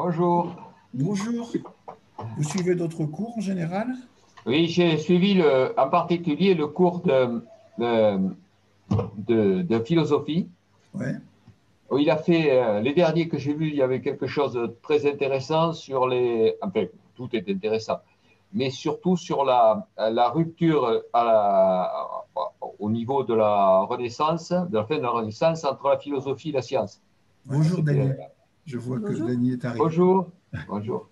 Bonjour. Bonjour. Vous suivez d'autres cours en général? Oui, j'ai suivi en particulier le cours de philosophie. Ouais. Où il a fait, les derniers que j'ai vus, il y avait quelque chose de très intéressant sur les... Enfin, tout est intéressant, mais surtout sur la rupture au niveau de la Renaissance, de la fin de la Renaissance, entre la philosophie et la science. Bonjour Daniel, je vois que Dany est arrivé. Bonjour. Bonjour.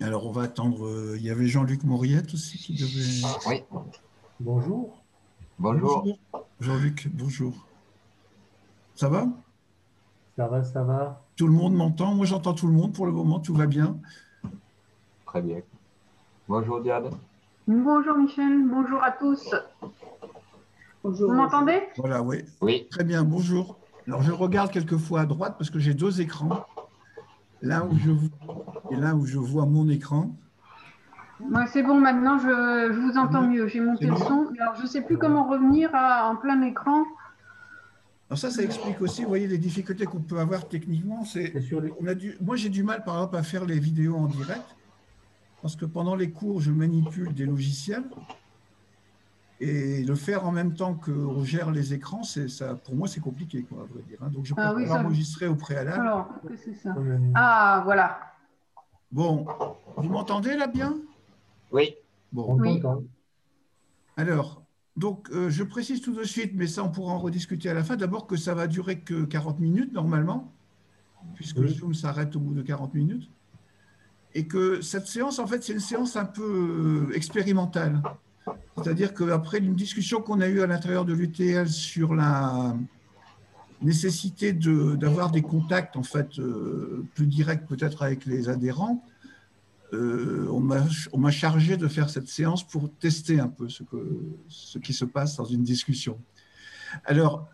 Alors on va attendre, il y avait Jean-Luc Mauriette aussi qui devait... Ah, oui. Bonjour. Bonjour. Bonjour. Jean-Luc, bonjour. Ça va? Ça va, ça va. Tout le monde m'entend? Moi, j'entends tout le monde pour le moment. Tout va bien? Très bien. Bonjour, Diane. Bonjour, Michel. Bonjour à tous. Bonjour. Vous m'entendez? Voilà, oui. Oui. Très bien, bonjour. Alors, je regarde quelquefois à droite parce que j'ai deux écrans. Là où je vous et là où je vois mon écran. Ouais, c'est bon, maintenant, je vous entends mieux. J'ai monté le son. Alors, je ne sais plus comment revenir en plein écran. Alors ça explique aussi, vous voyez, les difficultés qu'on peut avoir techniquement. Moi, j'ai du mal, par exemple, à faire les vidéos en direct, parce que pendant les cours, je manipule des logiciels, et le faire en même temps qu'on gère les écrans, ça, pour moi, c'est compliqué, quoi, à vrai dire. Donc, je peux enregistrer au préalable. Alors, qu'est-ce que c'est ça? Ah, voilà. Bon, vous m'entendez, là, bien? Oui. Bon. Oui. Alors... Donc, je précise tout de suite, mais ça, on pourra en rediscuter à la fin. D'abord, que ça va durer que 40 minutes, normalement, puisque Zoom s'arrête au bout de 40 minutes. Et que cette séance, en fait, c'est une séance un peu expérimentale. C'est-à-dire qu'après une discussion qu'on a eue à l'intérieur de l'UTL sur la nécessité d'avoir des contacts, en fait, plus directs peut-être avec les adhérents, on m'a chargé de faire cette séance pour tester un peu ce qui se passe dans une discussion. Alors,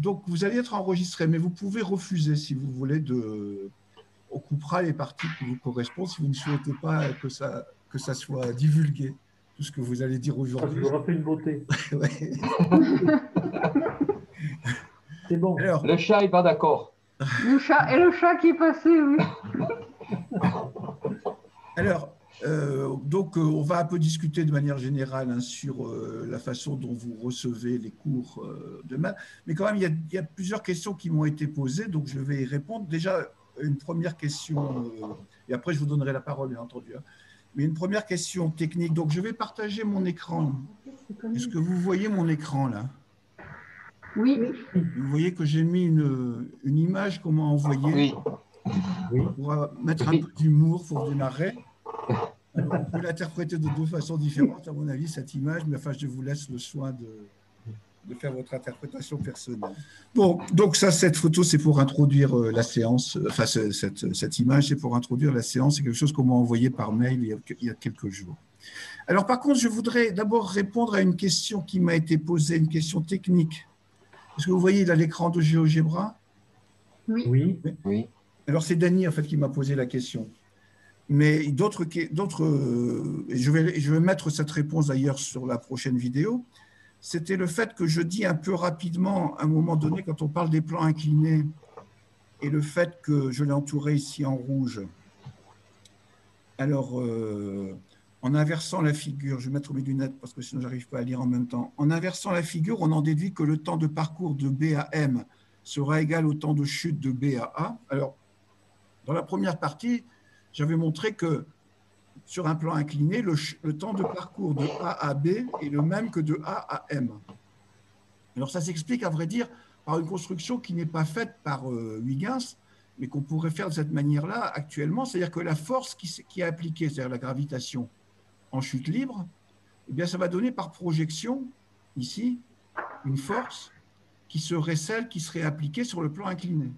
donc vous allez être enregistré, mais vous pouvez refuser si vous voulez. On coupera les parties qui vous correspondent si vous ne souhaitez pas que ça soit divulgué, tout ce que vous allez dire aujourd'hui. Ça vous fait une beauté. C'est bon. Alors, le chat n'est pas d'accord. Le chat qui est passé, oui. Alors, on va un peu discuter de manière générale hein, sur la façon dont vous recevez les cours de maths. Mais quand même, il y a plusieurs questions qui m'ont été posées, donc je vais y répondre. Déjà, une première question, et après je vous donnerai la parole, bien entendu. Hein. Mais une première question technique. Donc, je vais partager mon écran. Est-ce que vous voyez mon écran, là? Oui. Vous voyez que j'ai mis une image qu'on m'a envoyée. Oui. Oui. On va mettre un peu d'humour pour démarrer. Alors, on peut l'interpréter de deux façons différentes, à mon avis, cette image, mais enfin, je vous laisse le soin de faire votre interprétation personnelle. Bon, donc ça, cette photo, c'est pour introduire la séance, enfin, cette image, c'est pour introduire la séance, c'est quelque chose qu'on m'a envoyé par mail il y a quelques jours. Alors, par contre, je voudrais d'abord répondre à une question qui m'a été posée, une question technique. Est-ce que vous voyez là l'écran de GeoGebra? Oui. Oui. Oui. Alors, c'est Dany, en fait, qui m'a posé la question. Mais je vais mettre cette réponse, d'ailleurs, sur la prochaine vidéo. C'était le fait que je dis un peu rapidement, à un moment donné, quand on parle des plans inclinés, et le fait que je l'ai entouré ici en rouge. Alors, en inversant la figure, je vais mettre mes lunettes, parce que sinon, je n'arrive pas à lire en même temps. En inversant la figure, on en déduit que le temps de parcours de B à M sera égal au temps de chute de B à A. Alors, dans la première partie, j'avais montré que sur un plan incliné, le temps de parcours de A à B est le même que de A à M. Alors ça s'explique, à vrai dire, par une construction qui n'est pas faite par Huygens, mais qu'on pourrait faire de cette manière-là actuellement, c'est-à-dire que la force qui est appliquée, c'est-à-dire la gravitation en chute libre, eh bien, ça va donner par projection, ici, une force qui serait celle qui serait appliquée sur le plan incliné.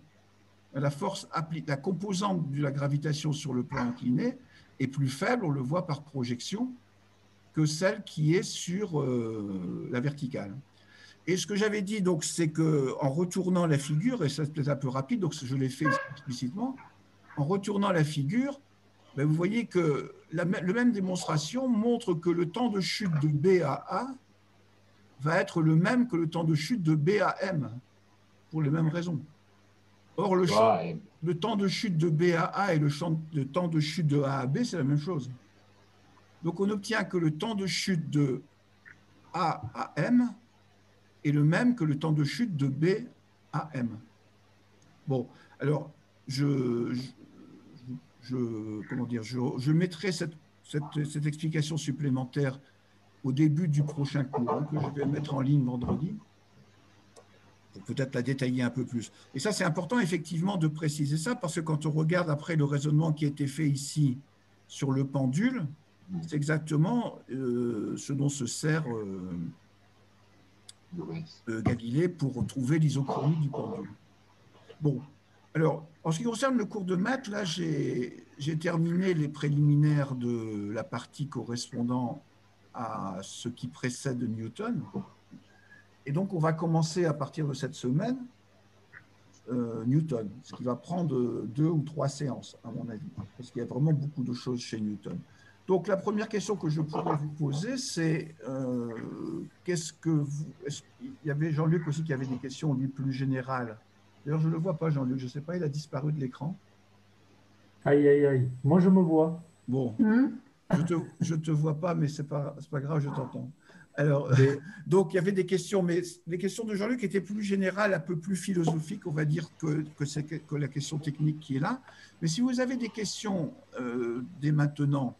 La composante de la gravitation sur le plan incliné est plus faible, on le voit par projection, que celle qui est sur la verticale. Et ce que j'avais dit, donc, c'est qu'en retournant la figure, et ça c'est peut-être un peu rapide, donc je l'ai fait explicitement, en retournant la figure, ben, vous voyez que la même démonstration montre que le temps de chute de B à A va être le même que le temps de chute de B à M, pour les mêmes raisons. Or, le champ, le temps de chute de B à A et le temps de chute de A à B, c'est la même chose. Donc, on obtient que le temps de chute de A à M est le même que le temps de chute de B à M. Bon, alors, je mettrai cette explication supplémentaire au début du prochain cours, hein, que je vais mettre en ligne vendredi, pour peut-être la détailler un peu plus. Et ça, c'est important, effectivement, de préciser ça, parce que quand on regarde après le raisonnement qui a été fait ici sur le pendule, c'est exactement ce dont se sert Galilée pour trouver l'isochronie du pendule. Bon, alors, en ce qui concerne le cours de maths, là, j'ai terminé les préliminaires de la partie correspondant à ce qui précède Newton. Et donc, on va commencer à partir de cette semaine Newton, ce qui va prendre 2 ou 3 séances, à mon avis, parce qu'il y a vraiment beaucoup de choses chez Newton. Donc, la première question que je pourrais vous poser, c'est qu'est-ce que vous... Il y avait Jean-Luc aussi qui avait des questions, lui, plus générales. D'ailleurs, je ne le vois pas, Jean-Luc, je ne sais pas, il a disparu de l'écran. Aïe, aïe, aïe. Moi, je me vois. Bon. Je te vois pas, mais ce n'est pas grave, je t'entends. Alors, donc, il y avait des questions, mais les questions de Jean-Luc étaient plus générales, un peu plus philosophiques, on va dire, que la question technique qui est là. Mais si vous avez des questions dès maintenant,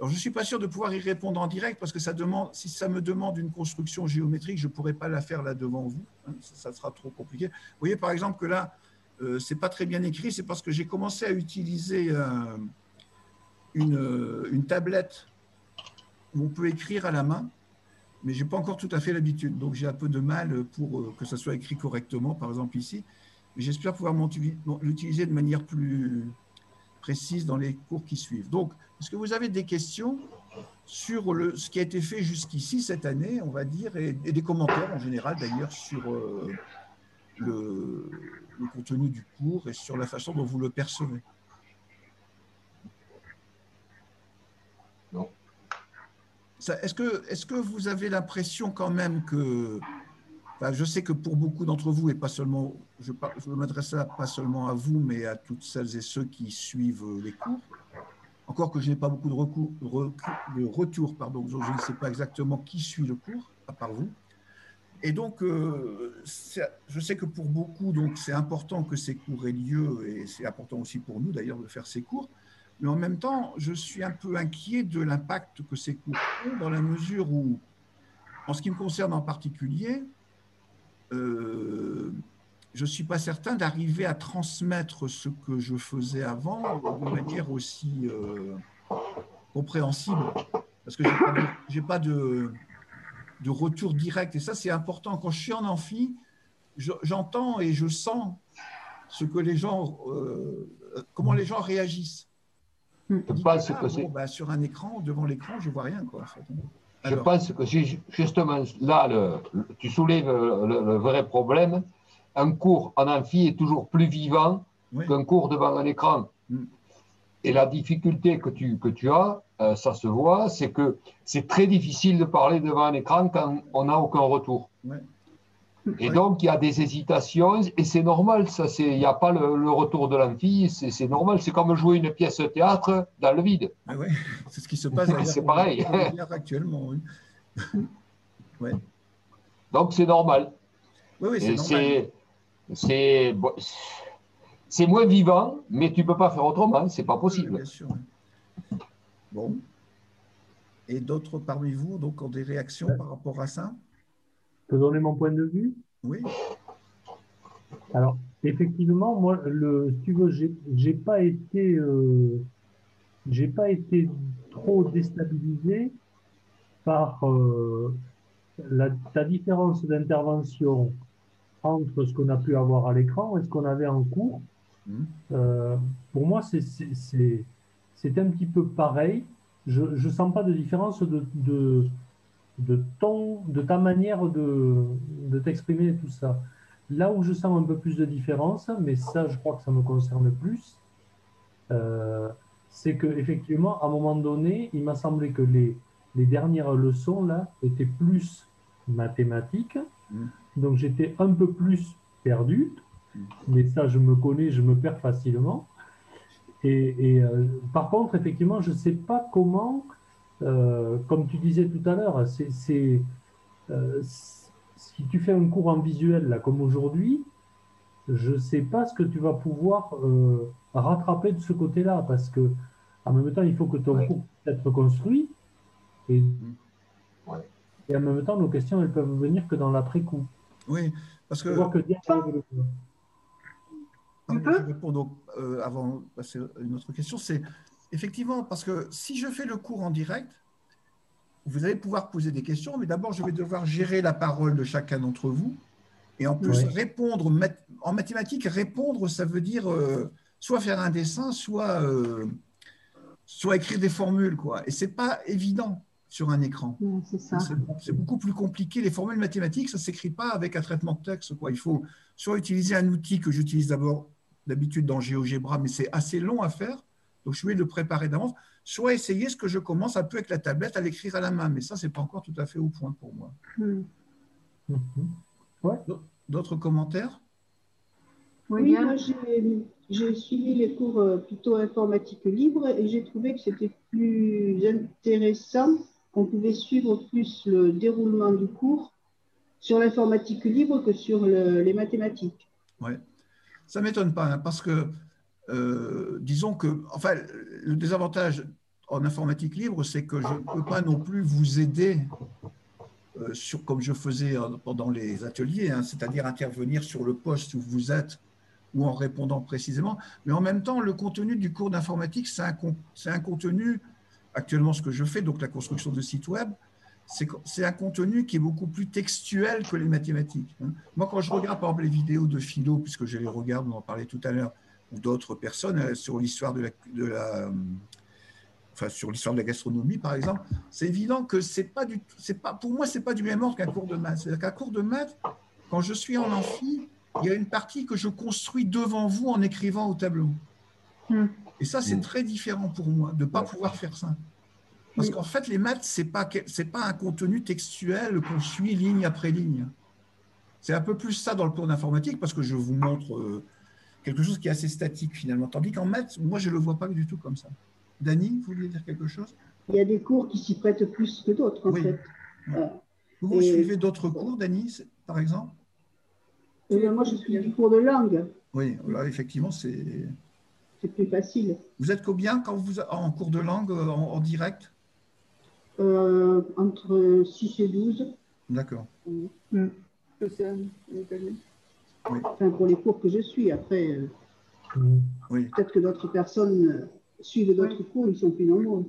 alors je ne suis pas sûr de pouvoir y répondre en direct, parce que ça demande, si ça me demande une construction géométrique, je ne pourrais pas la faire là devant vous, hein, ça sera trop compliqué. Vous voyez, par exemple, que là, ce n'est pas très bien écrit, c'est parce que j'ai commencé à utiliser... Une tablette où on peut écrire à la main, mais je n'ai pas encore tout à fait l'habitude, donc j'ai un peu de mal pour que ça soit écrit correctement, par exemple ici, mais j'espère pouvoir l'utiliser de manière plus précise dans les cours qui suivent. Donc, est-ce que vous avez des questions sur ce qui a été fait jusqu'ici cette année, on va dire, et des commentaires en général d'ailleurs sur le contenu du cours et sur la façon dont vous le percevez? Est-ce que vous avez l'impression quand même que, enfin, je sais que pour beaucoup d'entre vous, et pas seulement, je m'adresse pas seulement à vous, mais à toutes celles et ceux qui suivent les cours, encore que je n'ai pas beaucoup de retours, pardon, je ne sais pas exactement qui suit le cours, à part vous. Et donc, je sais que pour beaucoup, c'est important que ces cours aient lieu, et c'est important aussi pour nous d'ailleurs de faire ces cours. Mais en même temps, je suis un peu inquiet de l'impact que ces cours ont, dans la mesure où, en ce qui me concerne en particulier, je ne suis pas certain d'arriver à transmettre ce que je faisais avant de manière aussi compréhensible, parce que je n'ai pas de retour direct. Et ça, c'est important. Quand je suis en amphi, j'entends et je sens ce que les gens, comment les gens réagissent. Sur un écran, devant l'écran, je ne vois rien, quoi, en fait. Alors, je pense que justement, là, tu soulèves le vrai problème. Un cours en amphi est toujours plus vivant qu'un cours devant un écran. Et la difficulté que tu as, ça se voit, c'est que c'est très difficile de parler devant un écran quand on n'a aucun retour. Et donc, il y a des hésitations, et c'est normal, il n'y a pas le retour de l'amphi, c'est normal, c'est comme jouer une pièce de théâtre dans le vide. Ah ouais, c'est ce qui se passe c'est pareil. Actuellement, oui. Ouais. Donc, c'est normal. Oui, oui, c'est normal. C'est moins vivant, mais tu ne peux pas faire autrement, c'est pas possible. Oui, bien sûr. Bon. Et d'autres parmi vous donc, ont des réactions par rapport à ça ? Je peux donner mon point de vue? Oui. Alors, effectivement, moi, si tu veux, j'ai pas été trop déstabilisé par ta différence d'intervention entre ce qu'on a pu avoir à l'écran et ce qu'on avait en cours. Pour moi, c'est un petit peu pareil. Je sens pas de différence de ta manière de t'exprimer et tout ça. Là où je sens un peu plus de différence, mais ça, je crois que ça me concerne plus, c'est qu'effectivement, à un moment donné, il m'a semblé que les dernières leçons, là, étaient plus mathématiques, donc j'étais un peu plus perdu, mais ça je me connais, je me perds facilement. Et par contre, effectivement, je ne sais pas comment, comme tu disais tout à l'heure, si tu fais un cours en visuel, là, comme aujourd'hui, je ne sais pas ce que tu vas pouvoir rattraper de ce côté-là, parce que en même temps, il faut que ton cours puisse être construit, et en même temps, nos questions, elles peuvent venir que dans l'après-coup. Oui, parce que... Je réponds donc, avant de passer à une autre question, c'est effectivement, parce que si je fais le cours en direct, vous allez pouvoir poser des questions, mais d'abord, je vais devoir gérer la parole de chacun d'entre vous. Et en plus, répondre, en mathématiques, répondre, ça veut dire soit faire un dessin, soit écrire des formules, quoi. Et ce n'est pas évident sur un écran. Oui, c'est ça. C'est beaucoup plus compliqué. Les formules mathématiques, ça ne s'écrit pas avec un traitement de texte, quoi. Il faut soit utiliser un outil que j'utilise d'habitude dans GeoGebra, mais c'est assez long à faire. Donc, je vais le préparer d'avance. Soit essayer ce que je commence un peu avec la tablette à l'écrire à la main. Mais ça, ce n'est pas encore tout à fait au point pour moi. Mm. D'autres commentaires? Oui, moi, j'ai suivi les cours plutôt informatique libre et j'ai trouvé que c'était plus intéressant. On pouvait suivre plus le déroulement du cours sur l'informatique libre que sur les mathématiques. Oui, ça ne m'étonne pas, hein, parce que disons que, enfin, le désavantage en informatique libre, c'est que je ne peux pas non plus vous aider comme je faisais pendant les ateliers, hein, c'est-à-dire intervenir sur le poste où vous êtes ou en répondant précisément. Mais en même temps, le contenu du cours d'informatique, c'est un contenu, actuellement ce que je fais, donc la construction de sites web, c'est un contenu qui est beaucoup plus textuel que les mathématiques. Hein. Moi, quand je regarde par exemple les vidéos de philo, puisque je les regarde, on en parlait tout à l'heure, ou d'autres personnes sur l'histoire de la gastronomie, par exemple, c'est évident que pour moi, ce n'est pas du même ordre qu'un cours de maths. C'est-à-dire qu'un cours de maths, quand je suis en amphi, il y a une partie que je construis devant vous en écrivant au tableau. Et ça, c'est très différent pour moi, de ne pas pouvoir faire ça. Parce qu'en fait, les maths, ce n'est pas un contenu textuel qu'on suit ligne après ligne. C'est un peu plus ça dans le cours d'informatique, parce que je vous montre... quelque chose qui est assez statique finalement. Tandis qu'en maths, moi, je ne le vois pas du tout comme ça. Dany, vous vouliez dire quelque chose? Il y a des cours qui s'y prêtent plus que d'autres, en fait. Oui. Vous suivez d'autres cours, Dany, par exemple? Moi, je suis du cours de langue. Oui, là, effectivement, c'est... C'est plus facile. Vous êtes combien quand vous en cours de langue, en direct? Entre 6 et 12. D'accord. Oui. Enfin, pour les cours que je suis, après, peut-être que d'autres personnes suivent d'autres cours, ils sont plus nombreux.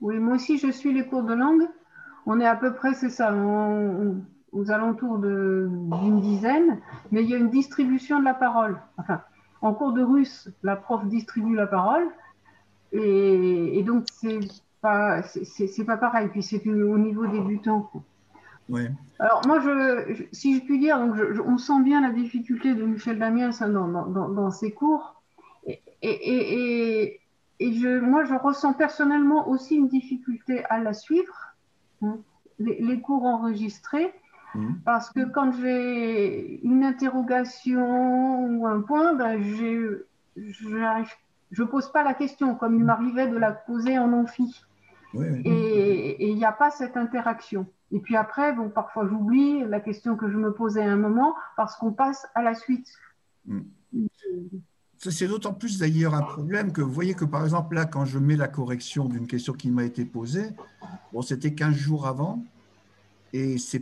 Oui, moi aussi, je suis les cours de langue. On est à peu près, c'est ça, aux alentours d'une dizaine, mais il y a une distribution de la parole. Enfin, en cours de russe, la prof distribue la parole, et donc, c'est pas pareil, puis c'est au niveau débutant, quoi. Oui. Alors moi, si je puis dire, donc on sent bien la difficulté de Michel Damiens dans ses cours, moi je ressens personnellement aussi une difficulté à la suivre, les cours enregistrés, parce que quand j'ai une interrogation ou un point, ben je pose pas la question comme il m'arrivait de la poser en amphi. Et il n'y a pas cette interaction. Et puis après, bon, parfois j'oublie la question que je me posais à un moment parce qu'on passe à la suite. C'est d'autant plus d'ailleurs un problème que vous voyez que par exemple là, quand je mets la correction d'une question qui m'a été posée, bon, c'était 15 jours avant et ça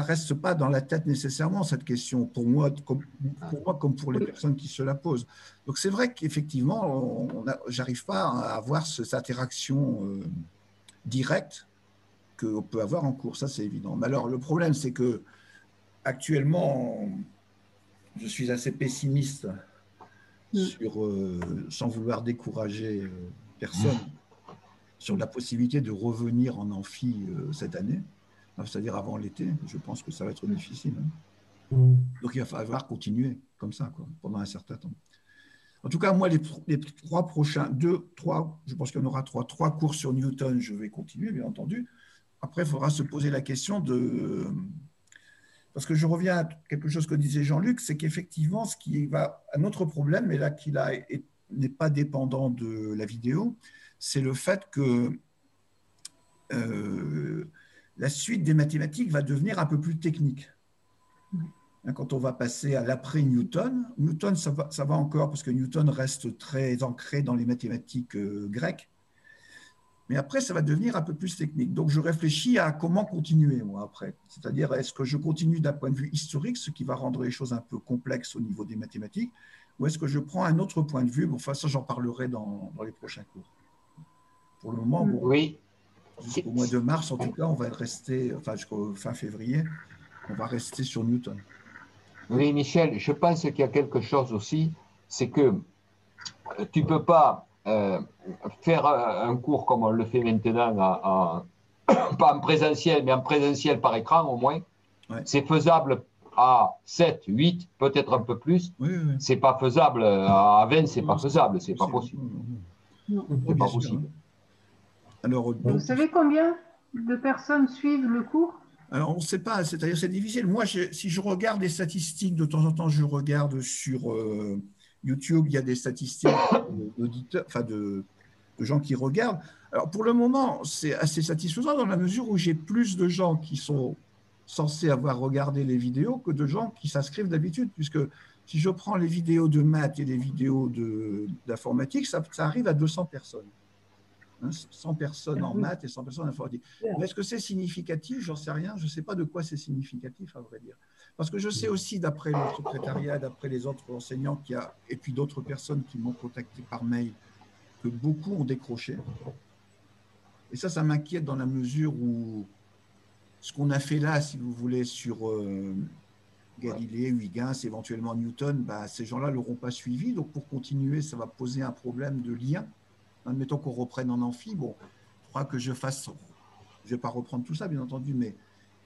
ne reste pas dans la tête nécessairement cette question pour moi comme pour les personnes qui se la posent. Donc c'est vrai qu'effectivement, j'arrive pas à avoir cette interaction directe qu'on peut avoir en cours, ça c'est évident. Mais alors le problème c'est que actuellement je suis assez pessimiste sur, sans vouloir décourager personne, sur la possibilité de revenir en amphi cette année, c'est-à-dire avant l'été. Je pense que ça va être difficile. Hein. Donc il va falloir continuer comme ça, quoi, pendant un certain temps. En tout cas, moi, les trois prochains, je pense qu'il y en aura trois cours sur Newton, je vais continuer, bien entendu. Après, il faudra se poser la question Parce que je reviens à quelque chose que disait Jean-Luc, c'est qu'effectivement, ce qui va à notre problème, mais là qui n'est pas dépendant de la vidéo, c'est le fait que la suite des mathématiques va devenir un peu plus technique. Quand on va passer à l'après-Newton, Newton, ça va encore, parce que Newton reste très ancré dans les mathématiques grecques. Mais après, ça va devenir un peu plus technique. Donc, je réfléchis à comment continuer, moi, après. C'est-à-dire, est-ce que je continue d'un point de vue historique, ce qui va rendre les choses un peu complexes au niveau des mathématiques, ou est-ce que je prends un autre point de vue? Bon, enfin, ça, j'en parlerai dans les prochains cours. Pour le moment, bon, oui. Au mois de mars, en tout cas, on va rester, enfin, jusqu'au fin février, on va rester sur Newton. Oui, Michel, je pense qu'il y a quelque chose aussi, c'est que tu ne peux pas faire un cours comme on le fait maintenant, pas en présentiel, mais en présentiel par écran au moins. Ouais. C'est faisable à 7, 8, peut-être un peu plus. Oui, oui. Ce n'est pas faisable à 20, ce n'est pas faisable, ce n'est pas possible. Non, c'est pas possible. Alors, donc, vous savez combien de personnes suivent le cours? Alors, on ne sait pas, c'est-à-dire c'est difficile. Moi, si je regarde les statistiques, de temps en temps, je regarde sur YouTube, il y a des statistiques d'auditeurs, enfin de gens qui regardent. Alors, pour le moment, c'est assez satisfaisant dans la mesure où j'ai plus de gens qui sont censés avoir regardé les vidéos que de gens qui s'inscrivent d'habitude, puisque si je prends les vidéos de maths et les vidéos d'informatique, ça arrive à 200 personnes. 100 personnes en maths et 100 personnes en informatique. Est-ce que c'est significatif? J'en sais rien. Je ne sais pas de quoi c'est significatif, à vrai dire. Parce que je sais aussi, d'après le secrétariat, d'après les autres enseignants et puis d'autres personnes qui m'ont contacté par mail, que beaucoup ont décroché. Et ça m'inquiète dans la mesure où ce qu'on a fait là, si vous voulez, sur Galilée, Huygens, éventuellement Newton, bah, ces gens-là ne l'auront pas suivi. Donc, pour continuer, ça va poser un problème de lien. Admettons qu'on reprenne en amphi, bon, il faudra que je fasse, je ne vais pas reprendre tout ça bien entendu, mais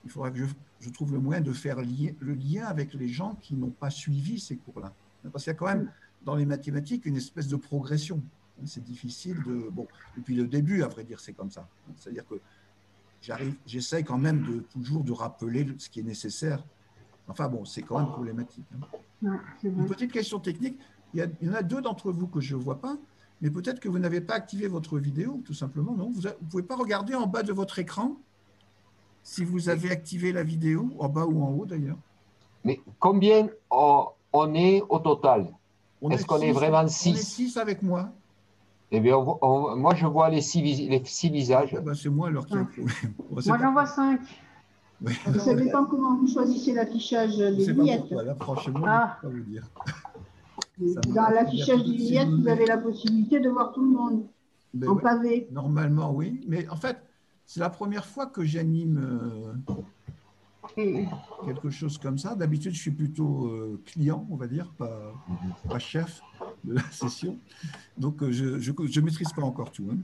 il faudra que je trouve le moyen de faire le lien avec les gens qui n'ont pas suivi ces cours-là. Parce qu'il y a quand même dans les mathématiques une espèce de progression. C'est difficile de... Bon, depuis le début, à vrai dire, c'est comme ça. C'est-à-dire que j'essaie quand même toujours de rappeler ce qui est nécessaire. Enfin bon, c'est quand même problématique. Une petite question technique, il y en a deux d'entre vous que je ne vois pas. Mais peut-être que vous n'avez pas activé votre vidéo, tout simplement, non? Vous ne pouvez pas regarder en bas de votre écran si vous avez activé la vidéo, en bas ou en haut d'ailleurs. Mais combien on est au total? Est-ce qu'on est vraiment 6? On est 6 avec moi. Eh bien, moi, je vois les 6 visages. Ah ben, c'est moi alors qui ai un problème. Moi, j'en vois 5. Oui. Ça dépend comment vous choisissez l'affichage des vignettes. Là, franchement, je ne peux pas vous dire. Dans l'affichage du Diane, vous avez la possibilité de voir tout le monde en pavé. Normalement, oui. Mais en fait, c'est la première fois que j'anime quelque chose comme ça. D'habitude, je suis plutôt client, on va dire, pas chef de la session. Donc, je ne maîtrise pas encore tout. Hein.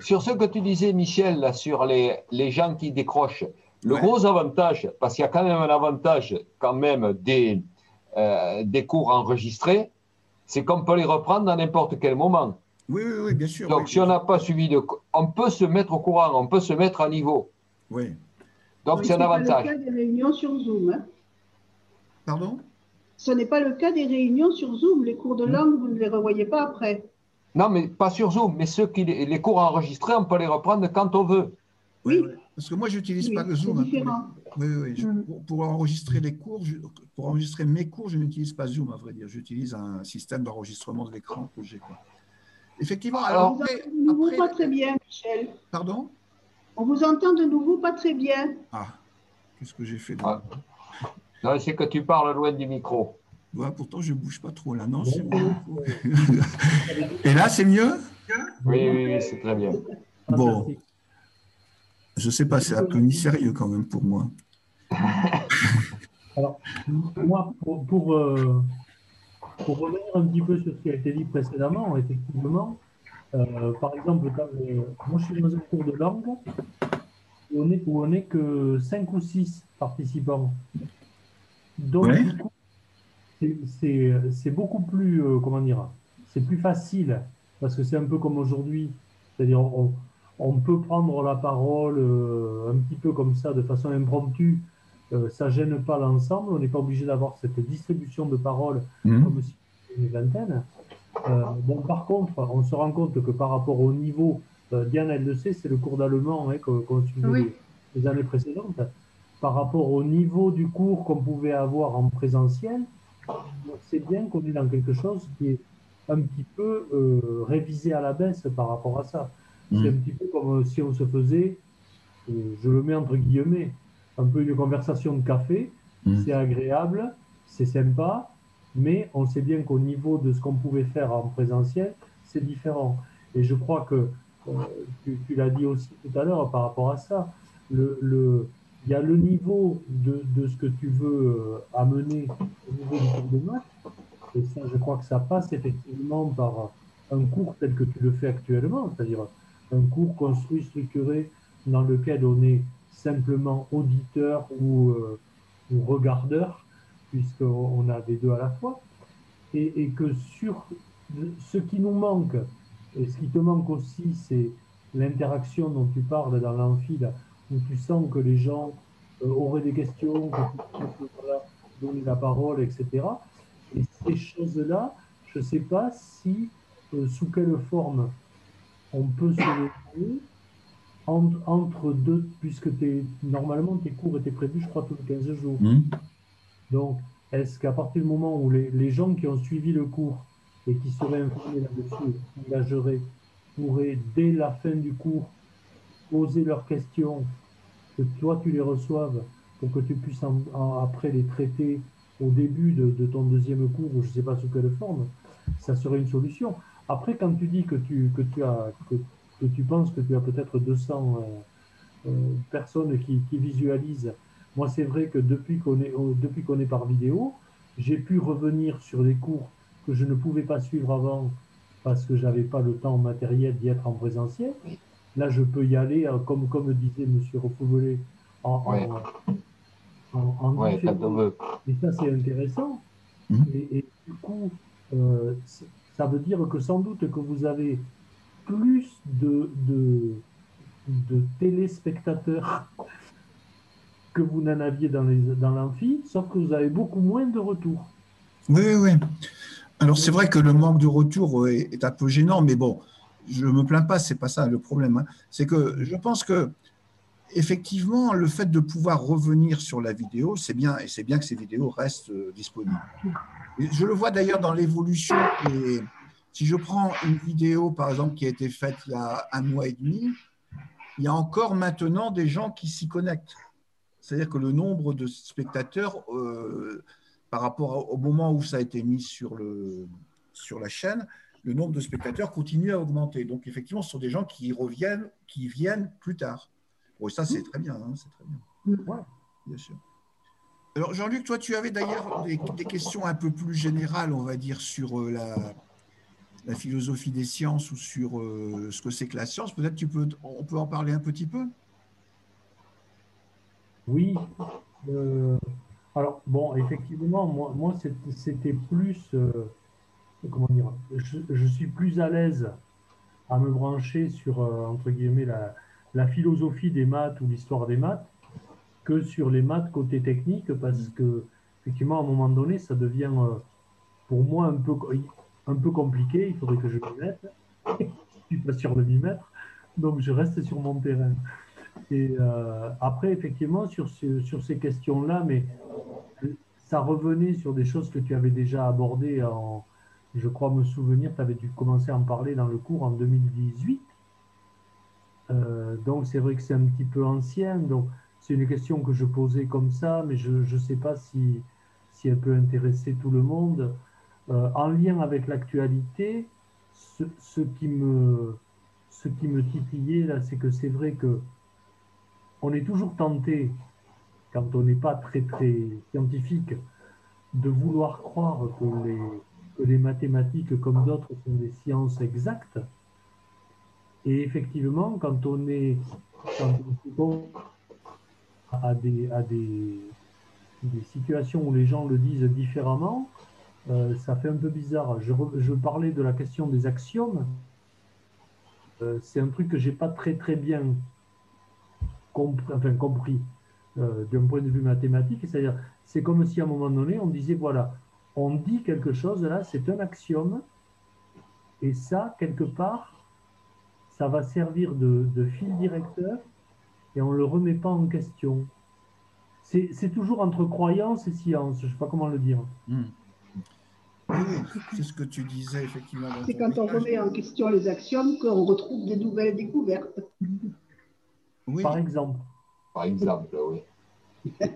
Sur ce que tu disais, Michel, là, sur les gens qui décrochent, le gros avantage, parce qu'il y a quand même un avantage quand même des cours enregistrés, c'est qu'on peut les reprendre à n'importe quel moment. Oui, oui, oui, bien sûr. Donc, oui, si on n'a pas suivi de cours, on peut se mettre au courant, on peut se mettre à niveau. Oui. Donc, c'est un avantage. Ce n'est pas le cas des réunions sur Zoom. Hein. Pardon? Ce n'est pas le cas des réunions sur Zoom. Les cours de langue, vous ne les revoyez pas après. Non, mais pas sur Zoom. Mais les cours enregistrés, on peut les reprendre quand on veut. Oui. Oui. Parce que moi, je n'utilise pas le Zoom. Oui, oui. Pour enregistrer les cours, pour enregistrer mes cours, je n'utilise pas Zoom, à vrai dire. J'utilise un système d'enregistrement de l'écran que j'ai. Effectivement. Alors, on vous entend de nouveau pas très bien, Michel. Pardon? On vous entend de nouveau pas très bien. Ah, qu'est-ce que j'ai fait là? Non, c'est que tu parles loin du micro. Ouais, pourtant, je ne bouge pas trop là. Non, c'est bon. Et là, c'est mieux? Oui, oui, oui, c'est très bien. Bon. Je ne sais pas, c'est un peu mystérieux quand même pour moi. Alors, moi, pour revenir un petit peu sur ce qui a été dit précédemment, effectivement, par exemple, moi je suis dans un cours de langue où on n'est que 5 ou 6 participants. Donc, du coup, c'est beaucoup plus, comment dire, c'est plus facile, parce que c'est un peu comme aujourd'hui, c'est-à-dire on peut prendre la parole un petit peu comme ça, de façon impromptue, ça ne gêne pas l'ensemble, on n'est pas obligé d'avoir cette distribution de paroles comme si c'était une vingtaine. Bon, par contre, on se rend compte que par rapport au niveau, Diane elle le sait, c'est le cours d'allemand hein, qu'on suivait les années précédentes, par rapport au niveau du cours qu'on pouvait avoir en présentiel, c'est bien qu'on est dans quelque chose qui est un petit peu révisé à la baisse par rapport à ça. C'est un petit peu comme si on se faisait, je le mets entre guillemets, un peu une conversation de café, c'est agréable, c'est sympa, mais on sait bien qu'au niveau de ce qu'on pouvait faire en présentiel, c'est différent. Et je crois que, tu l'as dit aussi tout à l'heure par rapport à ça, il y a le niveau de ce que tu veux amener au niveau du cours de maths, et ça, je crois que ça passe effectivement par un cours tel que tu le fais actuellement, c'est-à-dire un cours construit, structuré, dans lequel on est simplement auditeur ou regardeur, puisqu'on a des deux à la fois, et que sur ce qui nous manque, et ce qui te manque aussi, c'est l'interaction dont tu parles dans l'amphi, où tu sens que les gens auraient des questions, que tu peux donner la parole, etc. Et ces choses-là, je ne sais pas si, sous quelle forme on peut se retrouver entre deux, puisque normalement tes cours étaient prévus, je crois, tous les 15 jours. Donc, est-ce qu'à partir du moment où les gens qui ont suivi le cours et qui seraient informés là-dessus, engageraient, pourraient, dès la fin du cours, poser leurs questions, que toi tu les reçoives, pour que tu puisses après les traiter au début de ton deuxième cours, ou je ne sais pas sous quelle forme, ça serait une solution. Après, quand tu dis que tu penses que tu as peut-être 200 personnes qui visualisent, moi, c'est vrai que depuis qu'on est par vidéo, j'ai pu revenir sur des cours que je ne pouvais pas suivre avant parce que je n'avais pas le temps matériel d'y être en présentiel. Là, je peux y aller, comme disait M. Refouvelé, en différé. Et ça, c'est intéressant. Et du coup, ça veut dire que sans doute que vous avez plus de téléspectateurs que vous n'en aviez dans l'amphi, sauf que vous avez beaucoup moins de retours. Oui, oui. Alors, c'est vrai que le manque de retour est un peu gênant, mais bon, je ne me plains pas, ce n'est pas ça le problème. Hein. C'est que je pense que, effectivement, le fait de pouvoir revenir sur la vidéo, c'est bien, et c'est bien que ces vidéos restent disponibles. Je le vois d'ailleurs dans l'évolution. Si je prends une vidéo, par exemple, qui a été faite il y a un mois et demi, il y a encore maintenant des gens qui s'y connectent. C'est-à-dire que le nombre de spectateurs par rapport au moment où ça a été mis sur la chaîne, le nombre de spectateurs continue à augmenter. Donc, effectivement, ce sont des gens qui reviennent, qui viennent plus tard. Bon, ça, c'est très bien. Hein, c'est très bien. Ouais, bien sûr. Alors, Jean-Luc, toi, tu avais d'ailleurs des questions un peu plus générales, on va dire, sur la philosophie des sciences ou sur ce que c'est que la science. Peut-être on peut en parler un petit peu ? Oui. Alors, bon, effectivement, moi c'était plus... comment dire, je suis plus à l'aise à me brancher sur, entre guillemets, la philosophie des maths ou l'histoire des maths que sur les maths côté technique, parce que, effectivement, à un moment donné, ça devient, pour moi, un peu compliqué. Il faudrait que je m'y mette. Je ne suis pas sûr de m'y mettre. Donc, je reste sur mon terrain. Et après, effectivement, sur ces questions-là, mais ça revenait sur des choses que tu avais déjà abordées, je crois me souvenir, tu avais dû commencer à en parler dans le cours en 2018. Donc, c'est vrai que c'est un petit peu ancien. Donc, c'est une question que je posais comme ça, mais je ne sais pas si elle peut intéresser tout le monde. En lien avec l'actualité, ce qui me titillait, là, c'est que c'est vrai que on est toujours tenté, quand on n'est pas très, très scientifique, de vouloir croire que les mathématiques, comme d'autres, sont des sciences exactes. Et effectivement, quand on est à des situations où les gens le disent différemment, ça fait un peu bizarre. Je parlais de la question des axiomes. C'est un truc que je n'ai pas très, très bien compris. d'un point de vue mathématique. C'est-à-dire, c'est comme si à un moment donné, on disait, voilà, on dit quelque chose, là, c'est un axiome, et ça, quelque part, ça va servir de fil directeur, et on ne le remet pas en question. C'est toujours entre croyance et science, je ne sais pas comment le dire. Mmh. Oui, c'est ce que tu disais, effectivement. C'est quand on remet en question les axiomes qu'on retrouve des nouvelles découvertes. Oui. Par exemple. Par exemple, oui.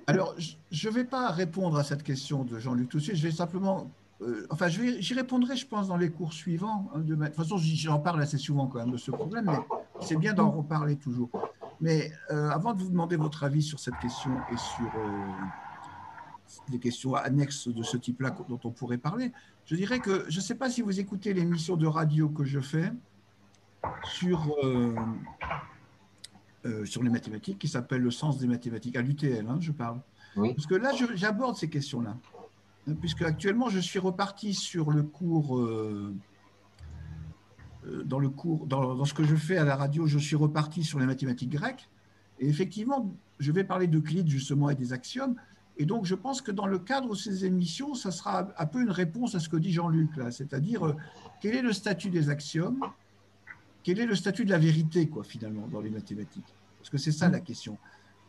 Alors, je ne vais pas répondre à cette question de Jean-Luc tout de suite, je vais simplement... enfin, j'y répondrai, je pense, dans les cours suivants. Hein, de toute façon, j'en parle assez souvent quand même de ce problème, mais c'est bien d'en reparler toujours. Mais avant de vous demander votre avis sur cette question et sur des questions annexes de ce type-là dont on pourrait parler, je dirais que, je ne sais pas si vous écoutez l'émission de radio que je fais sur... sur les mathématiques, qui s'appelle Le sens des mathématiques, à l'UTL, hein, je parle. Oui. Parce que là, j'aborde ces questions-là. Puisque actuellement, je suis reparti sur le cours, dans ce que je fais à la radio, je suis reparti sur les mathématiques grecques. Et effectivement, je vais parler d'Euclide, justement, et des axiomes. Et donc, je pense que dans le cadre de ces émissions, ça sera un peu une réponse à ce que dit Jean-Luc, là. C'est-à-dire, quel est le statut des axiomes ? Quel est le statut de la vérité, quoi, finalement, dans les mathématiques? Parce que c'est ça la question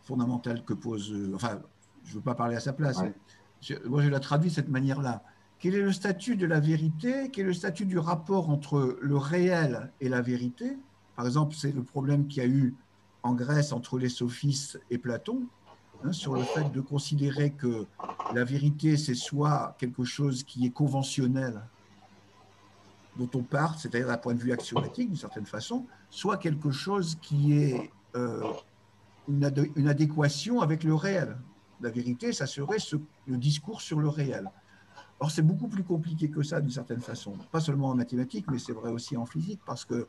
fondamentale que pose... enfin, je ne veux pas parler à sa place. Ouais. Moi, je la traduis de cette manière-là. Quel est le statut de la vérité? Quel est le statut du rapport entre le réel et la vérité? Par exemple, c'est le problème qu'il y a eu en Grèce entre les sophistes et Platon, hein, sur le fait de considérer que la vérité, c'est soit quelque chose qui est conventionnel, dont on part, c'est-à-dire d'un point de vue axiomatique, d'une certaine façon, soit quelque chose qui est une adéquation avec le réel. La vérité, ça serait le discours sur le réel. Or, c'est beaucoup plus compliqué que ça, d'une certaine façon. Pas seulement en mathématiques, mais c'est vrai aussi en physique, parce que,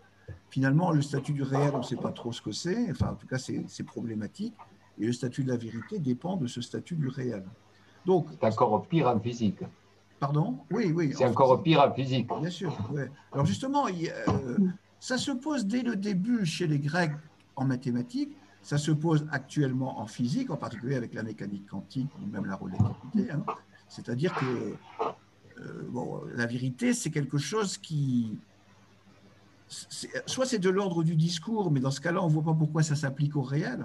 finalement, le statut du réel, on ne sait pas trop ce que c'est. Enfin, en tout cas, c'est problématique. Et le statut de la vérité dépend de ce statut du réel. Donc, c'est encore pire en physique. Pardon? Oui, oui. C'est encore pire en physique. Bien sûr. Ouais. Alors justement, ça se pose dès le début chez les Grecs en mathématiques, ça se pose actuellement en physique, en particulier avec la mécanique quantique ou même la relativité. Hein. C'est-à-dire que bon, la vérité, c'est quelque chose qui… Soit c'est de l'ordre du discours, mais dans ce cas-là, on ne voit pas pourquoi ça s'applique au réel.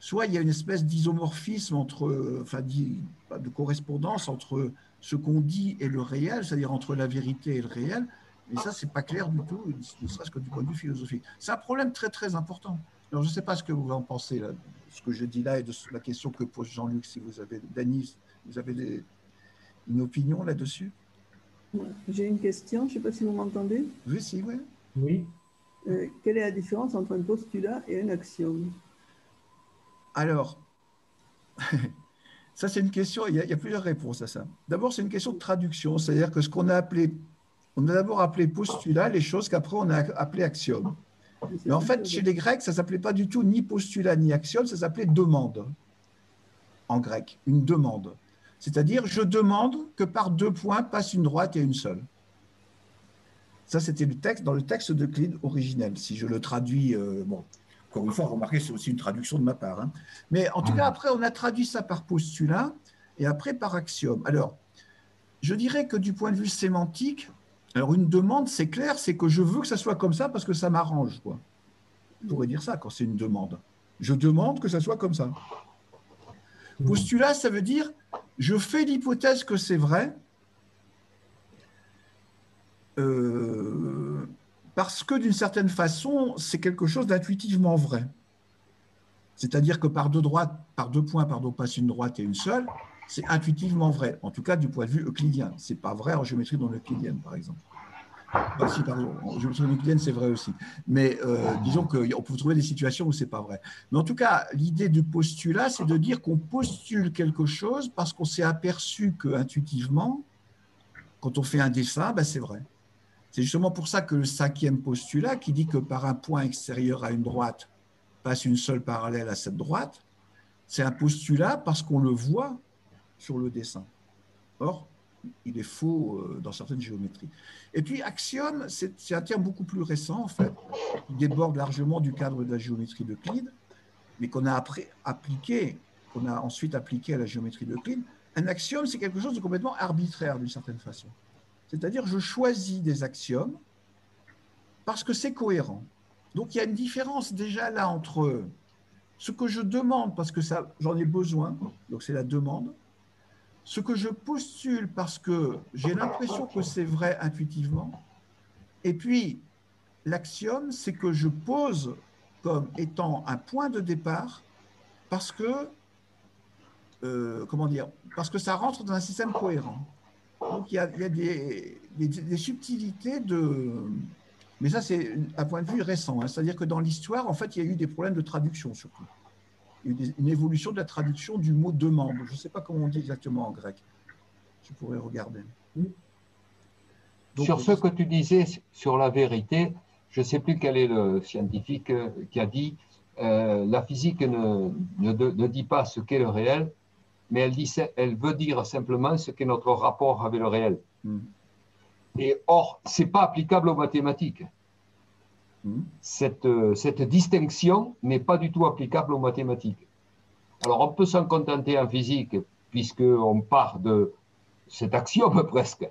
Soit il y a une espèce d'isomorphisme, enfin de correspondance entre ce qu'on dit et le réel, c'est-à-dire entre la vérité et le réel, mais ça, ce n'est pas clair du tout, ne serait-ce que du point de vue philosophique. C'est un problème très, très important. Alors, je ne sais pas ce que vous en pensez, là, ce que je dis là, et de la question que pose Jean-Luc, si vous avez, Dany, vous avez une opinion là-dessus? Ouais, j'ai une question, je ne sais pas si vous m'entendez. Oui, si, ouais. Oui. Quelle est la différence entre un postulat et un axiome? Alors... Ça, c'est une question, il y a plusieurs réponses à ça. D'abord, c'est une question de traduction, c'est-à-dire que ce qu'on a appelé, on a d'abord appelé postulat les choses qu'après on a appelé axiome. Mais en fait, chez les Grecs, ça ne s'appelait pas du tout ni postulat ni axiome, ça s'appelait demande, en grec, une demande. C'est-à-dire, je demande que par deux points passe une droite et une seule. Ça, c'était le texte, dans le texte d'Euclide originel, si je le traduis, bon... Encore une fois, remarquez, c'est aussi une traduction de ma part. Hein. Mais en tout cas, après, on a traduit ça par postulat et après par axiome. Alors, je dirais que du point de vue sémantique, alors une demande, c'est clair, c'est que je veux que ça soit comme ça parce que ça m'arrange, quoi. Je pourrais dire ça quand c'est une demande. Je demande que ça soit comme ça. Postulat, ça veut dire, je fais l'hypothèse que c'est vrai parce que d'une certaine façon, c'est quelque chose d'intuitivement vrai. C'est-à-dire que par deux points, pardon, passe une droite et une seule, c'est intuitivement vrai, en tout cas du point de vue euclidien. Ce n'est pas vrai en géométrie non euclidienne, par exemple. Bah, si, pardon, en géométrie non euclidienne, c'est vrai aussi. Mais disons qu'on peut trouver des situations où ce n'est pas vrai. Mais en tout cas, l'idée du postulat, c'est de dire qu'on postule quelque chose parce qu'on s'est aperçu qu'intuitivement, quand on fait un dessin, bah, c'est vrai. C'est justement pour ça que le cinquième postulat, qui dit que par un point extérieur à une droite passe une seule parallèle à cette droite, c'est un postulat parce qu'on le voit sur le dessin. Or, il est faux dans certaines géométries. Et puis, axiome, c'est un terme beaucoup plus récent, en fait, qui déborde largement du cadre de la géométrie d'Euclide. mais qu'on a après appliqué, qu'on a ensuite appliqué à la géométrie d'Euclide, un axiome, c'est quelque chose de complètement arbitraire d'une certaine façon. C'est-à-dire, je choisis des axiomes parce que c'est cohérent. Donc, il y a une différence déjà là entre ce que je demande parce que j'en ai besoin, donc c'est la demande, ce que je postule parce que j'ai l'impression que c'est vrai intuitivement, et puis l'axiome, c'est que je pose comme étant un point de départ parce que, parce que ça rentre dans un système cohérent. Donc, il y a des subtilités de... Mais ça, c'est un point de vue récent. Hein. C'est-à-dire que dans l'histoire, en fait, il y a eu des problèmes de traduction, surtout. Il y a eu une évolution de la traduction du mot « demande ». Je ne sais pas comment on dit exactement en grec. Je pourrais regarder. Donc, sur ce que tu disais, sur la vérité, je ne sais plus quel est le scientifique qui a dit la physique ne dit pas ce qu'est le réel, mais elle veut dire simplement ce qu'est notre rapport avec le réel. Mm. Et or, ce n'est pas applicable aux mathématiques. Mm. Cette distinction n'est pas du tout applicable aux mathématiques. Alors, on peut s'en contenter en physique, puisqu'on part de cet axiome presque,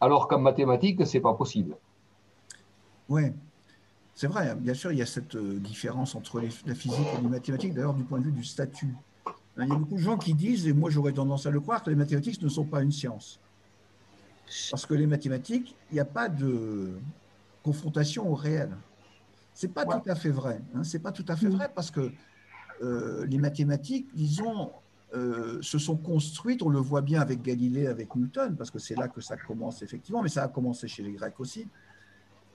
alors qu'en mathématiques, ce n'est pas possible. Oui, c'est vrai. Bien sûr, il y a cette différence entre la physique et les mathématiques, d'ailleurs, du point de vue du statut. Il y a beaucoup de gens qui disent, et moi j'aurais tendance à le croire, que les mathématiques ne sont pas une science. Parce que les mathématiques, il n'y a pas de confrontation au réel. Ce n'est pas tout à fait vrai. Hein. Ce n'est pas tout à fait vrai parce que les mathématiques, disons, se sont construites, on le voit bien avec Galilée, avec Newton, parce que c'est là que ça commence effectivement, mais ça a commencé chez les Grecs aussi.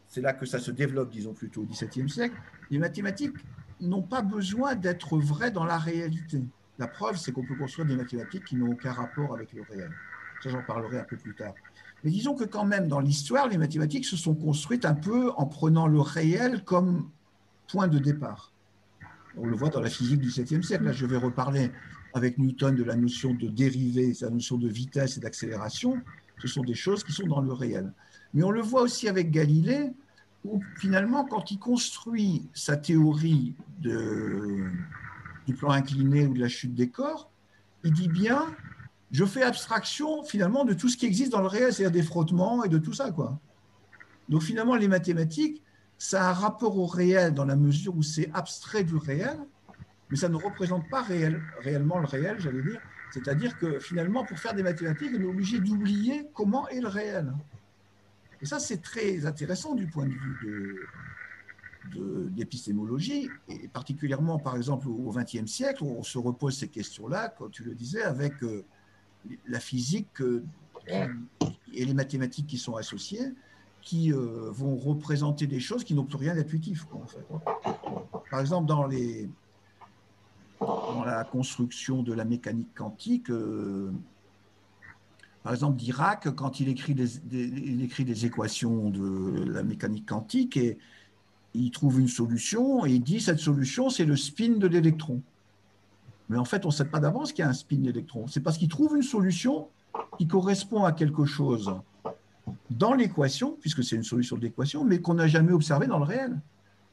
C'est là que ça se développe, disons, plutôt au XVIIe siècle. Les mathématiques n'ont pas besoin d'être vraies dans la réalité. La preuve, c'est qu'on peut construire des mathématiques qui n'ont aucun rapport avec le réel. Ça, j'en parlerai un peu plus tard. Mais disons que quand même, dans l'histoire, les mathématiques se sont construites un peu en prenant le réel comme point de départ. On le voit dans la physique du XVIIe siècle. Là, je vais reparler avec Newton de la notion de dérivée, de la notion de vitesse et d'accélération. Ce sont des choses qui sont dans le réel. Mais on le voit aussi avec Galilée, où finalement, quand il construit sa théorie du plan incliné ou de la chute des corps, il dit bien, je fais abstraction finalement de tout ce qui existe dans le réel, c'est-à-dire des frottements et de tout ça, quoi. Donc finalement, les mathématiques, ça a un rapport au réel dans la mesure où c'est abstrait du réel, mais ça ne représente pas réellement le réel, j'allais dire. C'est-à-dire que finalement, pour faire des mathématiques, on est obligé d'oublier comment est le réel. Et ça, c'est très intéressant du point de vue de l'épistémologie, et particulièrement par exemple au XXe siècle, on se repose ces questions-là, comme tu le disais, avec la physique et les mathématiques qui sont associées, qui vont représenter des choses qui n'ont plus rien d'intuitif, quoi, en fait. Par exemple, dans la construction de la mécanique quantique, par exemple, Dirac, quand il écrit des équations de la mécanique quantique, et il trouve une solution et il dit cette solution, c'est le spin de l'électron. Mais en fait, on ne sait pas d'avance qu'il y a un spin électron. C'est parce qu'il trouve une solution qui correspond à quelque chose dans l'équation, puisque c'est une solution de l'équation, mais qu'on n'a jamais observé dans le réel.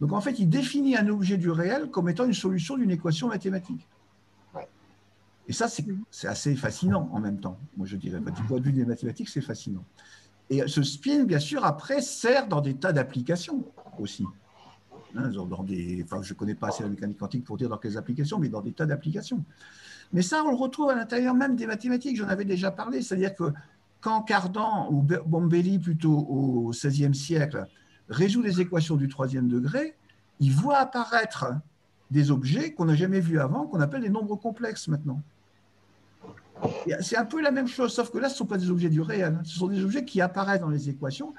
Donc en fait, il définit un objet du réel comme étant une solution d'une équation mathématique. Et ça, c'est assez fascinant en même temps. Moi, je dirais, du point de vue des mathématiques, c'est fascinant. Et ce spin, bien sûr, après, sert dans des tas d'applications aussi. Je ne connais pas assez la mécanique quantique pour dire dans quelles applications, mais dans des tas d'applications. Mais ça, on le retrouve à l'intérieur même des mathématiques, j'en avais déjà parlé, c'est-à-dire que quand Cardan, ou Bombelli plutôt au XVIe siècle, résout les équations du troisième degré, il voit apparaître des objets qu'on n'a jamais vus avant, qu'on appelle des nombres complexes maintenant. C'est un peu la même chose, sauf que là, ce ne sont pas des objets du réel, ce sont des objets qui apparaissent dans les équations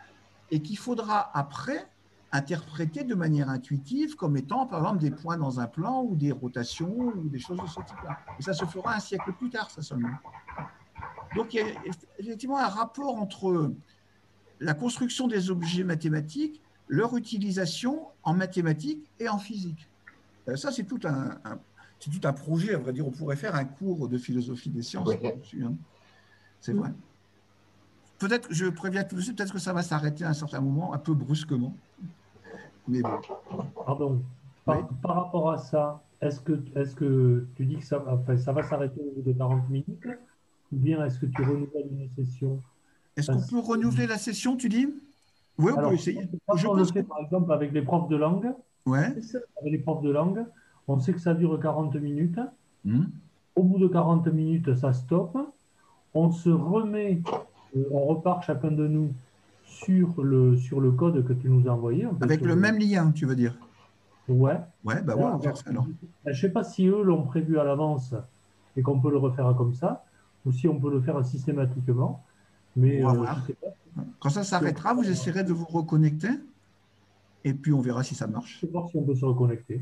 et qu'il faudra après interprétés de manière intuitive comme étant, par exemple, des points dans un plan ou des rotations ou des choses de ce type-là. Et ça se fera un siècle plus tard, ça seulement. Donc, il y a effectivement un rapport entre la construction des objets mathématiques, leur utilisation en mathématiques et en physique. Ça, c'est tout un projet, à vrai dire. On pourrait faire un cours de philosophie des sciences dessus, hein. C'est vrai. Peut-être, je préviens tout de suite, peut-être que ça va s'arrêter à un certain moment, un peu brusquement. Mais bon. Pardon. Par rapport à ça, Est-ce que tu dis que ça, enfin, ça va s'arrêter au bout de 40 minutes ou bien est-ce que tu renouvelles une session? Est-ce qu'on peut renouveler la session, tu dis? Oui, on peut essayer. Je pense que... Par exemple, avec les profs de langue, on sait que ça dure 40 minutes. Mmh. Au bout de 40 minutes, ça stoppe. On se remet, on repart chacun de nous sur le code que tu nous as envoyé. Avec le même lien, tu veux dire? Ouais. Ouais, bah ouais, on va faire ça alors. Je ne sais pas si eux l'ont prévu à l'avance et qu'on peut le refaire comme ça, ou si on peut le faire systématiquement. Mais voilà. Je sais pas. Quand ça s'arrêtera, vous essaierez de vous reconnecter et puis on verra si ça marche. Je ne sais pas si on peut se reconnecter.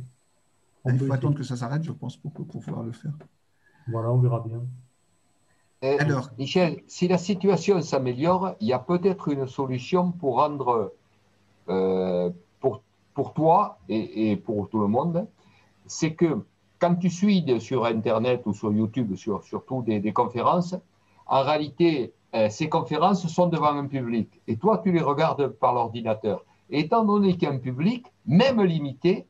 Il faut attendre que ça s'arrête, je pense, pour pouvoir le faire. Voilà, on verra bien. Alors, Michel, si la situation s'améliore, il y a peut-être une solution pour rendre, pour toi et pour tout le monde, c'est que quand tu suis sur Internet ou sur YouTube, surtout des conférences, en réalité, ces conférences sont devant un public. Et toi, tu les regardes par l'ordinateur. Étant donné qu'il y a un public, même limité,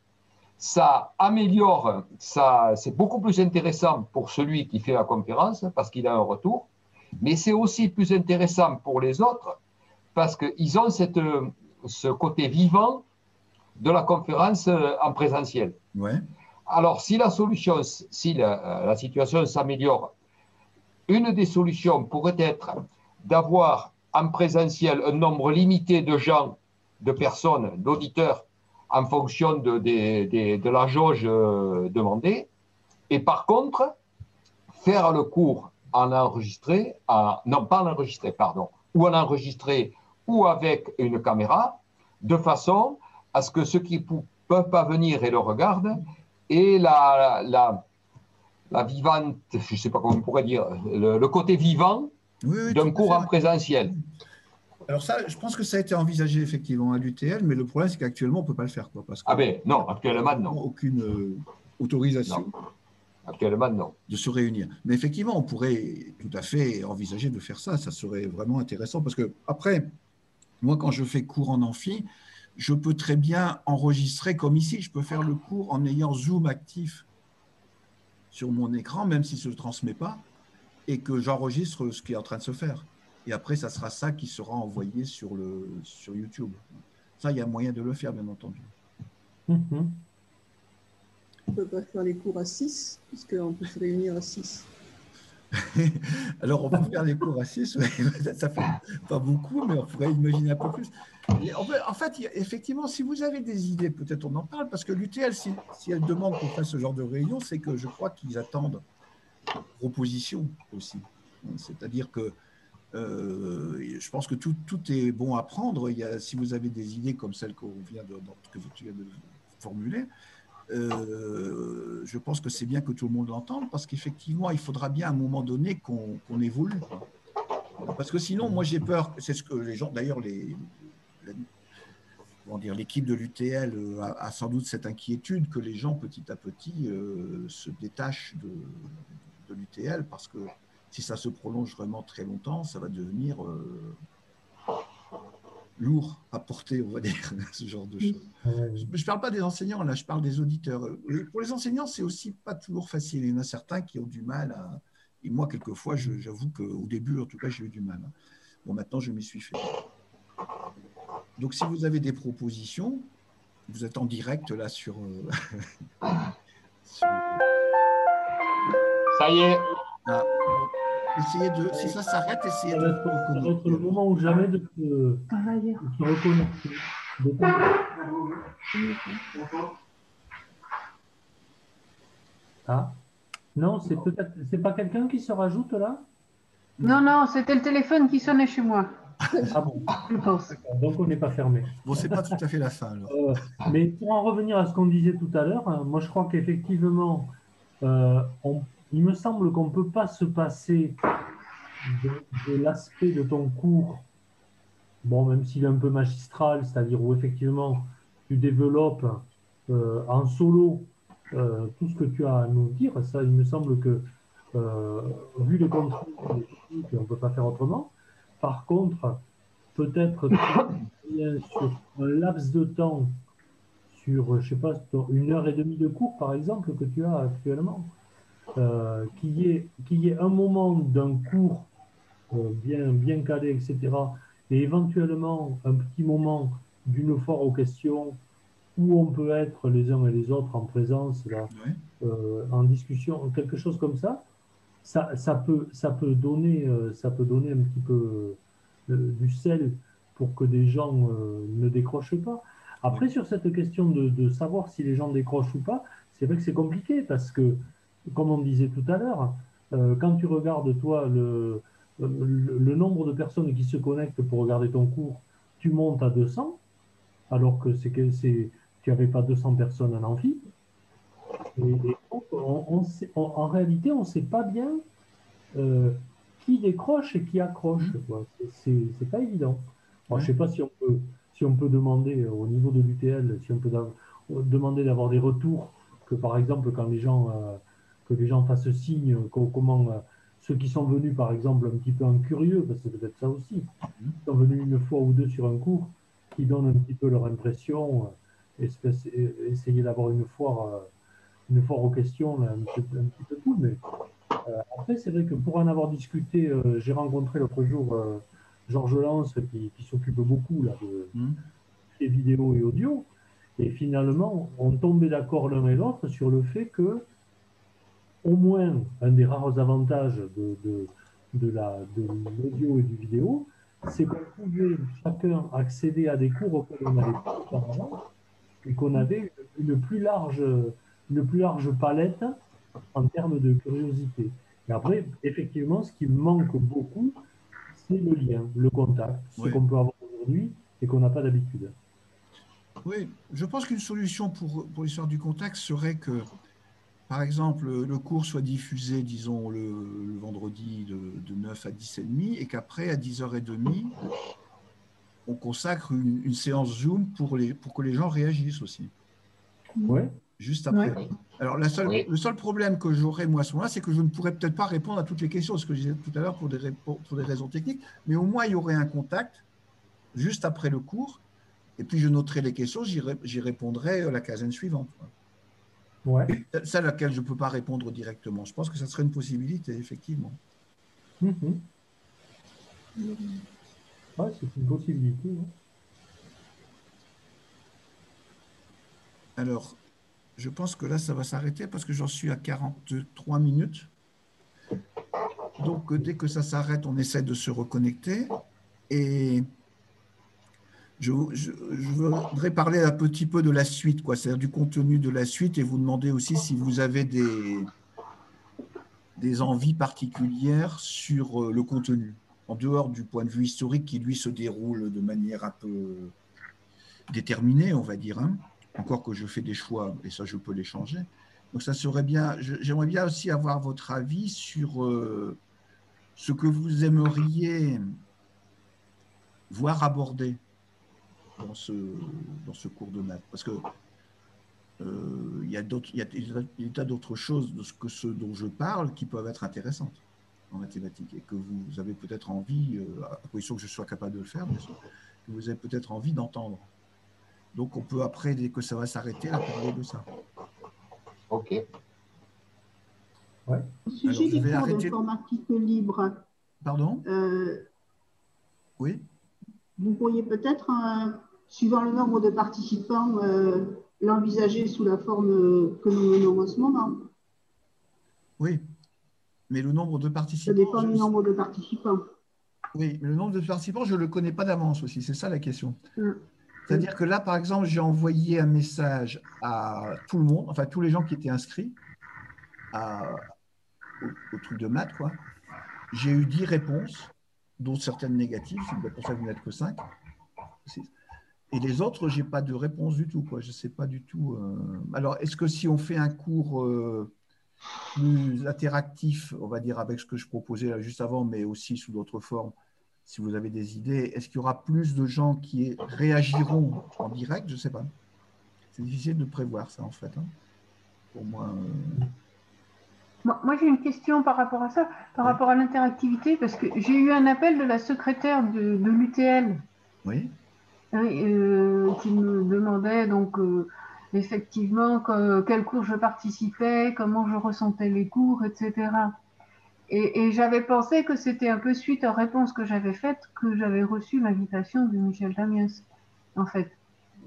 ça améliore, c'est beaucoup plus intéressant pour celui qui fait la conférence parce qu'il a un retour, mais c'est aussi plus intéressant pour les autres parce qu'ils ont ce côté vivant de la conférence en présentiel. Ouais. Alors, si la solution, si la situation s'améliore, une des solutions pourrait être d'avoir en présentiel un nombre limité de gens, de personnes, d'auditeurs, en fonction de la jauge demandée. Et par contre, faire le cours en enregistré, non pas en enregistré, pardon, ou en enregistré ou avec une caméra, de façon à ce que ceux qui ne peuvent pas venir et le regardent aient la vivante, je ne sais pas comment on pourrait dire, le côté vivant d'un cours en présentiel. Alors ça, je pense que ça a été envisagé effectivement à l'UTL, mais le problème c'est qu'actuellement on ne peut pas le faire. Quoi, parce que non, actuellement non. Aucune autorisation. Non. Actuellement non. De se réunir. Mais effectivement, on pourrait tout à fait envisager de faire ça. Ça serait vraiment intéressant parce que après, moi quand je fais cours en amphi, je peux très bien enregistrer comme ici. Je peux faire le cours en ayant Zoom actif sur mon écran, même s'il ne se transmet pas, et que j'enregistre ce qui est en train de se faire. Et après, ça sera ça qui sera envoyé sur YouTube. Ça, il y a moyen de le faire, bien entendu. Mm-hmm. On ne peut pas faire les cours à 6, puisqu'on peut se réunir à 6. Alors, on peut faire les cours à 6, ça fait pas beaucoup, mais on pourrait imaginer un peu plus. En fait, effectivement, si vous avez des idées, peut-être on en parle, parce que l'UTL, si elle demande qu'on fasse ce genre de réunion, c'est que je crois qu'ils attendent proposition aussi. C'est-à-dire que je pense que tout est bon à prendre. Il y a, si vous avez des idées comme celles que tu viens de formuler, je pense que c'est bien que tout le monde l'entende parce qu'effectivement, il faudra bien à un moment donné qu'on évolue. Parce que sinon, moi j'ai peur, c'est ce que les gens, d'ailleurs, l'équipe de l'UTL a sans doute cette inquiétude que les gens petit à petit se détachent de l'UTL parce que si ça se prolonge vraiment très longtemps, ça va devenir lourd à porter, on va dire, ce genre de choses. Je ne parle pas des enseignants, là, je parle des auditeurs. Pour les enseignants, c'est aussi pas toujours facile. Il y en a certains qui ont du mal à... Et moi, quelquefois, j'avoue qu'au début, en tout cas, j'ai eu du mal. Bon, maintenant, je m'y suis fait. Donc, si vous avez des propositions, vous êtes en direct, là, sur... Ça y est. Ah. Si ça s'arrête, essayez de ça va être le moment ou jamais de se reconnecter. Ah. Non, c'est peut-être. C'est pas quelqu'un qui se rajoute là? Non, c'était le téléphone qui sonnait chez moi. Ah bon? Je pense. Donc on n'est pas fermé. Bon, c'est pas tout à fait la fin alors. Mais pour en revenir à ce qu'on disait tout à l'heure, moi je crois qu'effectivement, il me semble qu'on ne peut pas se passer de l'aspect de ton cours, bon, même s'il est un peu magistral, c'est-à-dire où effectivement tu développes en solo tout ce que tu as à nous dire. Ça, il me semble que, vu les contraintes, on ne peut pas faire autrement. Par contre, peut-être sur un laps de temps, sur, je sais pas, une heure et demie de cours, par exemple, que tu as actuellement, qu'il y ait un moment d'un cours bien calé, etc., et éventuellement un petit moment d'une foire aux questions où on peut être les uns et les autres en présence, là, ouais, en discussion, quelque chose comme ça, ça peut donner un petit peu du sel pour que des gens ne décrochent pas. Après, ouais, sur cette question de savoir si les gens décrochent ou pas, c'est vrai que c'est compliqué parce que, comme on disait tout à l'heure, quand tu regardes, toi, le nombre de personnes qui se connectent pour regarder ton cours, tu montes à 200, alors que tu n'avais pas 200 personnes en amphi. Et en réalité, on ne sait pas bien qui décroche et qui accroche. C'est pas évident. Bon, je ne sais pas si on peut demander au niveau de l'UTL, si on peut demander d'avoir des retours, que par exemple, quand les gens fassent signe, comment ceux qui sont venus, par exemple, un petit peu en curieux, parce que c'est peut-être ça aussi, qui sont venus une fois ou deux sur un cours, qui donnent un petit peu leur impression, essayer d'avoir une foire aux questions, là, un petit peu cool. Mais après, c'est vrai que pour en avoir discuté, j'ai rencontré l'autre jour Georges Lance, qui s'occupe beaucoup là, de des vidéos et audio, et finalement, on tombait d'accord l'un et l'autre sur le fait que, au moins, un des rares avantages de l'audio et du vidéo, c'est qu'on pouvait chacun accéder à des cours auxquels on n'avait pas auparavant, et qu'on avait une plus large palette en termes de curiosité. Et après, effectivement, ce qui manque beaucoup, c'est le lien, le contact, ce qu'on peut avoir aujourd'hui et qu'on n'a pas d'habitude. Oui, je pense qu'une solution pour l'histoire du contact serait que, par exemple, le cours soit diffusé, disons, le vendredi de 9 à 10h30, et qu'après, à 10h30, on consacre une séance Zoom pour que les gens réagissent aussi. Oui. Juste après. Ouais. Alors, le seul problème que j'aurais, moi, à ce moment-là, c'est que je ne pourrais peut-être pas répondre à toutes les questions, ce que je disais tout à l'heure pour des raisons techniques, mais au moins, il y aurait un contact juste après le cours, et puis je noterai les questions, j'y répondrai la quinzaine suivante. Ouais. Celle à laquelle je ne peux pas répondre directement. Je pense que ça serait une possibilité, effectivement. Ouais, c'est une possibilité. Hein. Alors, je pense que là, ça va s'arrêter parce que j'en suis à 43 minutes. Donc, dès que ça s'arrête, on essaie de se reconnecter. Et je voudrais parler un petit peu de la suite, quoi, c'est-à-dire du contenu de la suite, et vous demander aussi si vous avez des envies particulières sur le contenu, en dehors du point de vue historique qui, lui, se déroule de manière un peu déterminée, on va dire, hein, encore que je fais des choix, et ça, je peux les changer. Donc, ça serait bien, j'aimerais bien aussi avoir votre avis sur ce que vous aimeriez voir abordé dans ce cours de maths, parce que il y a des tas d'autres choses que ceux dont je parle qui peuvent être intéressantes en mathématiques, et que vous avez peut-être envie, à condition que je sois capable de le faire, bien sûr, que vous avez peut-être envie d'entendre. Donc on peut, après, dès que ça va s'arrêter, parler de ça. Ok. Ouais. Au sujet alors, du cours de l'informatique libre. Pardon. Oui. Vous pourriez peut-être, suivant le nombre de participants, l'envisager sous la forme que nous menons en ce moment. Oui, mais le nombre de participants… Ça dépend du nombre de participants. Oui, mais le nombre de participants, je ne le connais pas d'avance aussi, c'est ça la question. Mmh. C'est-à-dire que là, par exemple, j'ai envoyé un message à tout le monde, enfin tous les gens qui étaient inscrits au truc de maths, quoi. J'ai eu 10 réponses. Dont certaines négatives, c'est pour ça que vous n'êtes que 5. Et les autres, je n'ai pas de réponse du tout, quoi. Je ne sais pas du tout. Alors, est-ce que si on fait un cours plus interactif, on va dire avec ce que je proposais là juste avant, mais aussi sous d'autres formes, si vous avez des idées, est-ce qu'il y aura plus de gens qui réagiront en direct? Je ne sais pas. C'est difficile de prévoir ça, en fait, hein. Pour moi… Moi, j'ai une question par rapport à ça, par rapport à l'interactivité, parce que j'ai eu un appel de la secrétaire de l'UTL, oui, qui me demandait donc effectivement, quel cours je participais, comment je ressentais les cours, etc. Et j'avais pensé que c'était un peu suite aux réponses que j'avais faites que j'avais reçu l'invitation de Michel Damiens, en fait.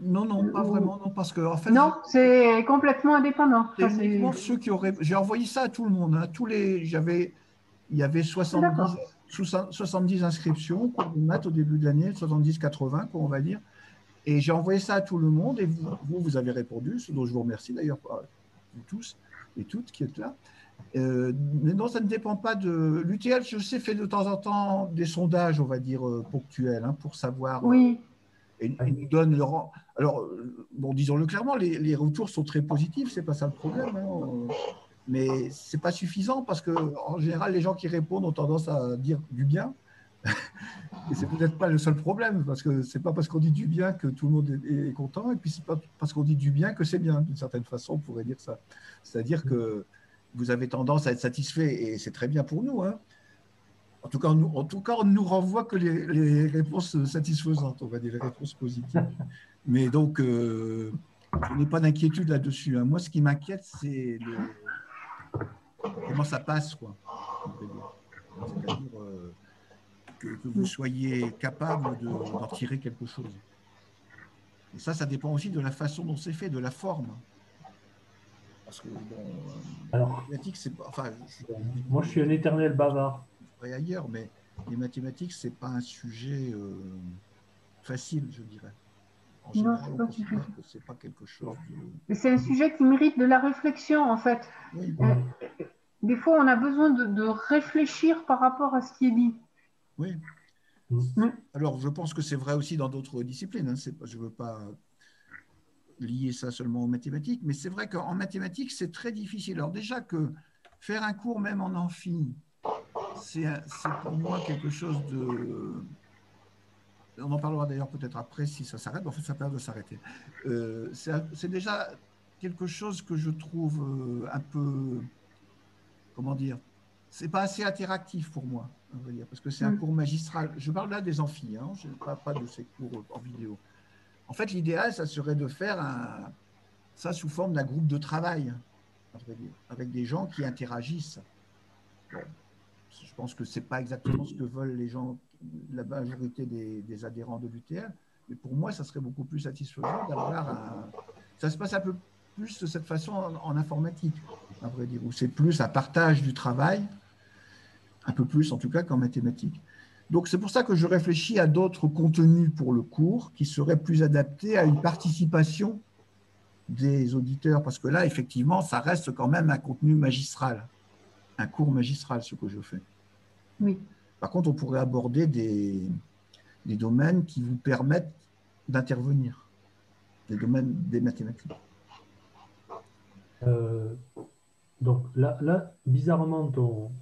Non, non, pas vraiment, non, parce que... En fait, non, c'est complètement indépendant. Enfin, uniquement ceux qui auraient... J'ai envoyé ça à tout le monde, hein, tous les... Il y avait 70 inscriptions pour les maths au début de l'année, 70-80, on va dire. Et j'ai envoyé ça à tout le monde et vous avez répondu, ce dont je vous remercie d'ailleurs, tous et toutes qui êtes là. Mais non, ça ne dépend pas de... L'UTL, je sais, fait de temps en temps des sondages, on va dire, ponctuels, hein, pour savoir... Oui. Et nous donne leur... Alors, bon, disons-le clairement, les retours sont très positifs, c'est pas ça le problème, hein, mais c'est pas suffisant parce que en général, les gens qui répondent ont tendance à dire du bien. Et c'est peut-être pas le seul problème parce que c'est pas parce qu'on dit du bien que tout le monde est content et puis c'est pas parce qu'on dit du bien que c'est bien, d'une certaine façon, on pourrait dire ça. C'est-à-dire que vous avez tendance à être satisfait et c'est très bien pour nous, hein. En tout cas, on ne nous renvoie que les réponses satisfaisantes, on va dire, les réponses positives. Mais donc, je n'ai pas d'inquiétude là-dessus, hein. Moi, ce qui m'inquiète, c'est comment ça passe, quoi. C'est-à-dire que vous soyez capable d'en tirer quelque chose. Et ça dépend aussi de la façon dont c'est fait, de la forme. Parce que, alors, moi, je suis un éternel bavard. Et ailleurs, mais les mathématiques, c'est pas un sujet facile, je dirais. En général, on considère que c'est pas quelque chose de... C'est un sujet qui mérite de la réflexion, en fait. Oui, oui. Des fois, on a besoin de réfléchir par rapport à ce qui est dit. Oui. Oui. Alors, je pense que c'est vrai aussi dans d'autres disciplines, hein. Je veux pas lier ça seulement aux mathématiques, mais c'est vrai qu'en mathématiques, c'est très difficile. Alors déjà que faire un cours, même en amphi, c'est pour moi quelque chose de... On en parlera d'ailleurs peut-être après si ça s'arrête. En fait, ça permet de s'arrêter. C'est déjà quelque chose que je trouve un peu... Comment dire? C'est pas assez interactif pour moi, on va dire, parce que c'est un cours magistral. Je parle là des amphis, hein, je ne parle pas de ces cours en vidéo. En fait, l'idéal, ça serait de faire ça sous forme d'un groupe de travail, on va dire, avec des gens qui interagissent. Bon. Je pense que ce n'est pas exactement ce que veulent les gens, la majorité des adhérents de l'UTL, mais pour moi, ça serait beaucoup plus satisfaisant d'avoir un... Ça se passe un peu plus de cette façon en informatique, à vrai dire, où c'est plus un partage du travail, un peu plus en tout cas qu'en mathématiques. Donc, c'est pour ça que je réfléchis à d'autres contenus pour le cours qui seraient plus adaptés à une participation des auditeurs, parce que là, effectivement, ça reste quand même un contenu magistral. Un cours magistral, ce que je fais. Oui. Par contre, on pourrait aborder des domaines qui vous permettent d'intervenir, des domaines des mathématiques. Donc là, bizarrement,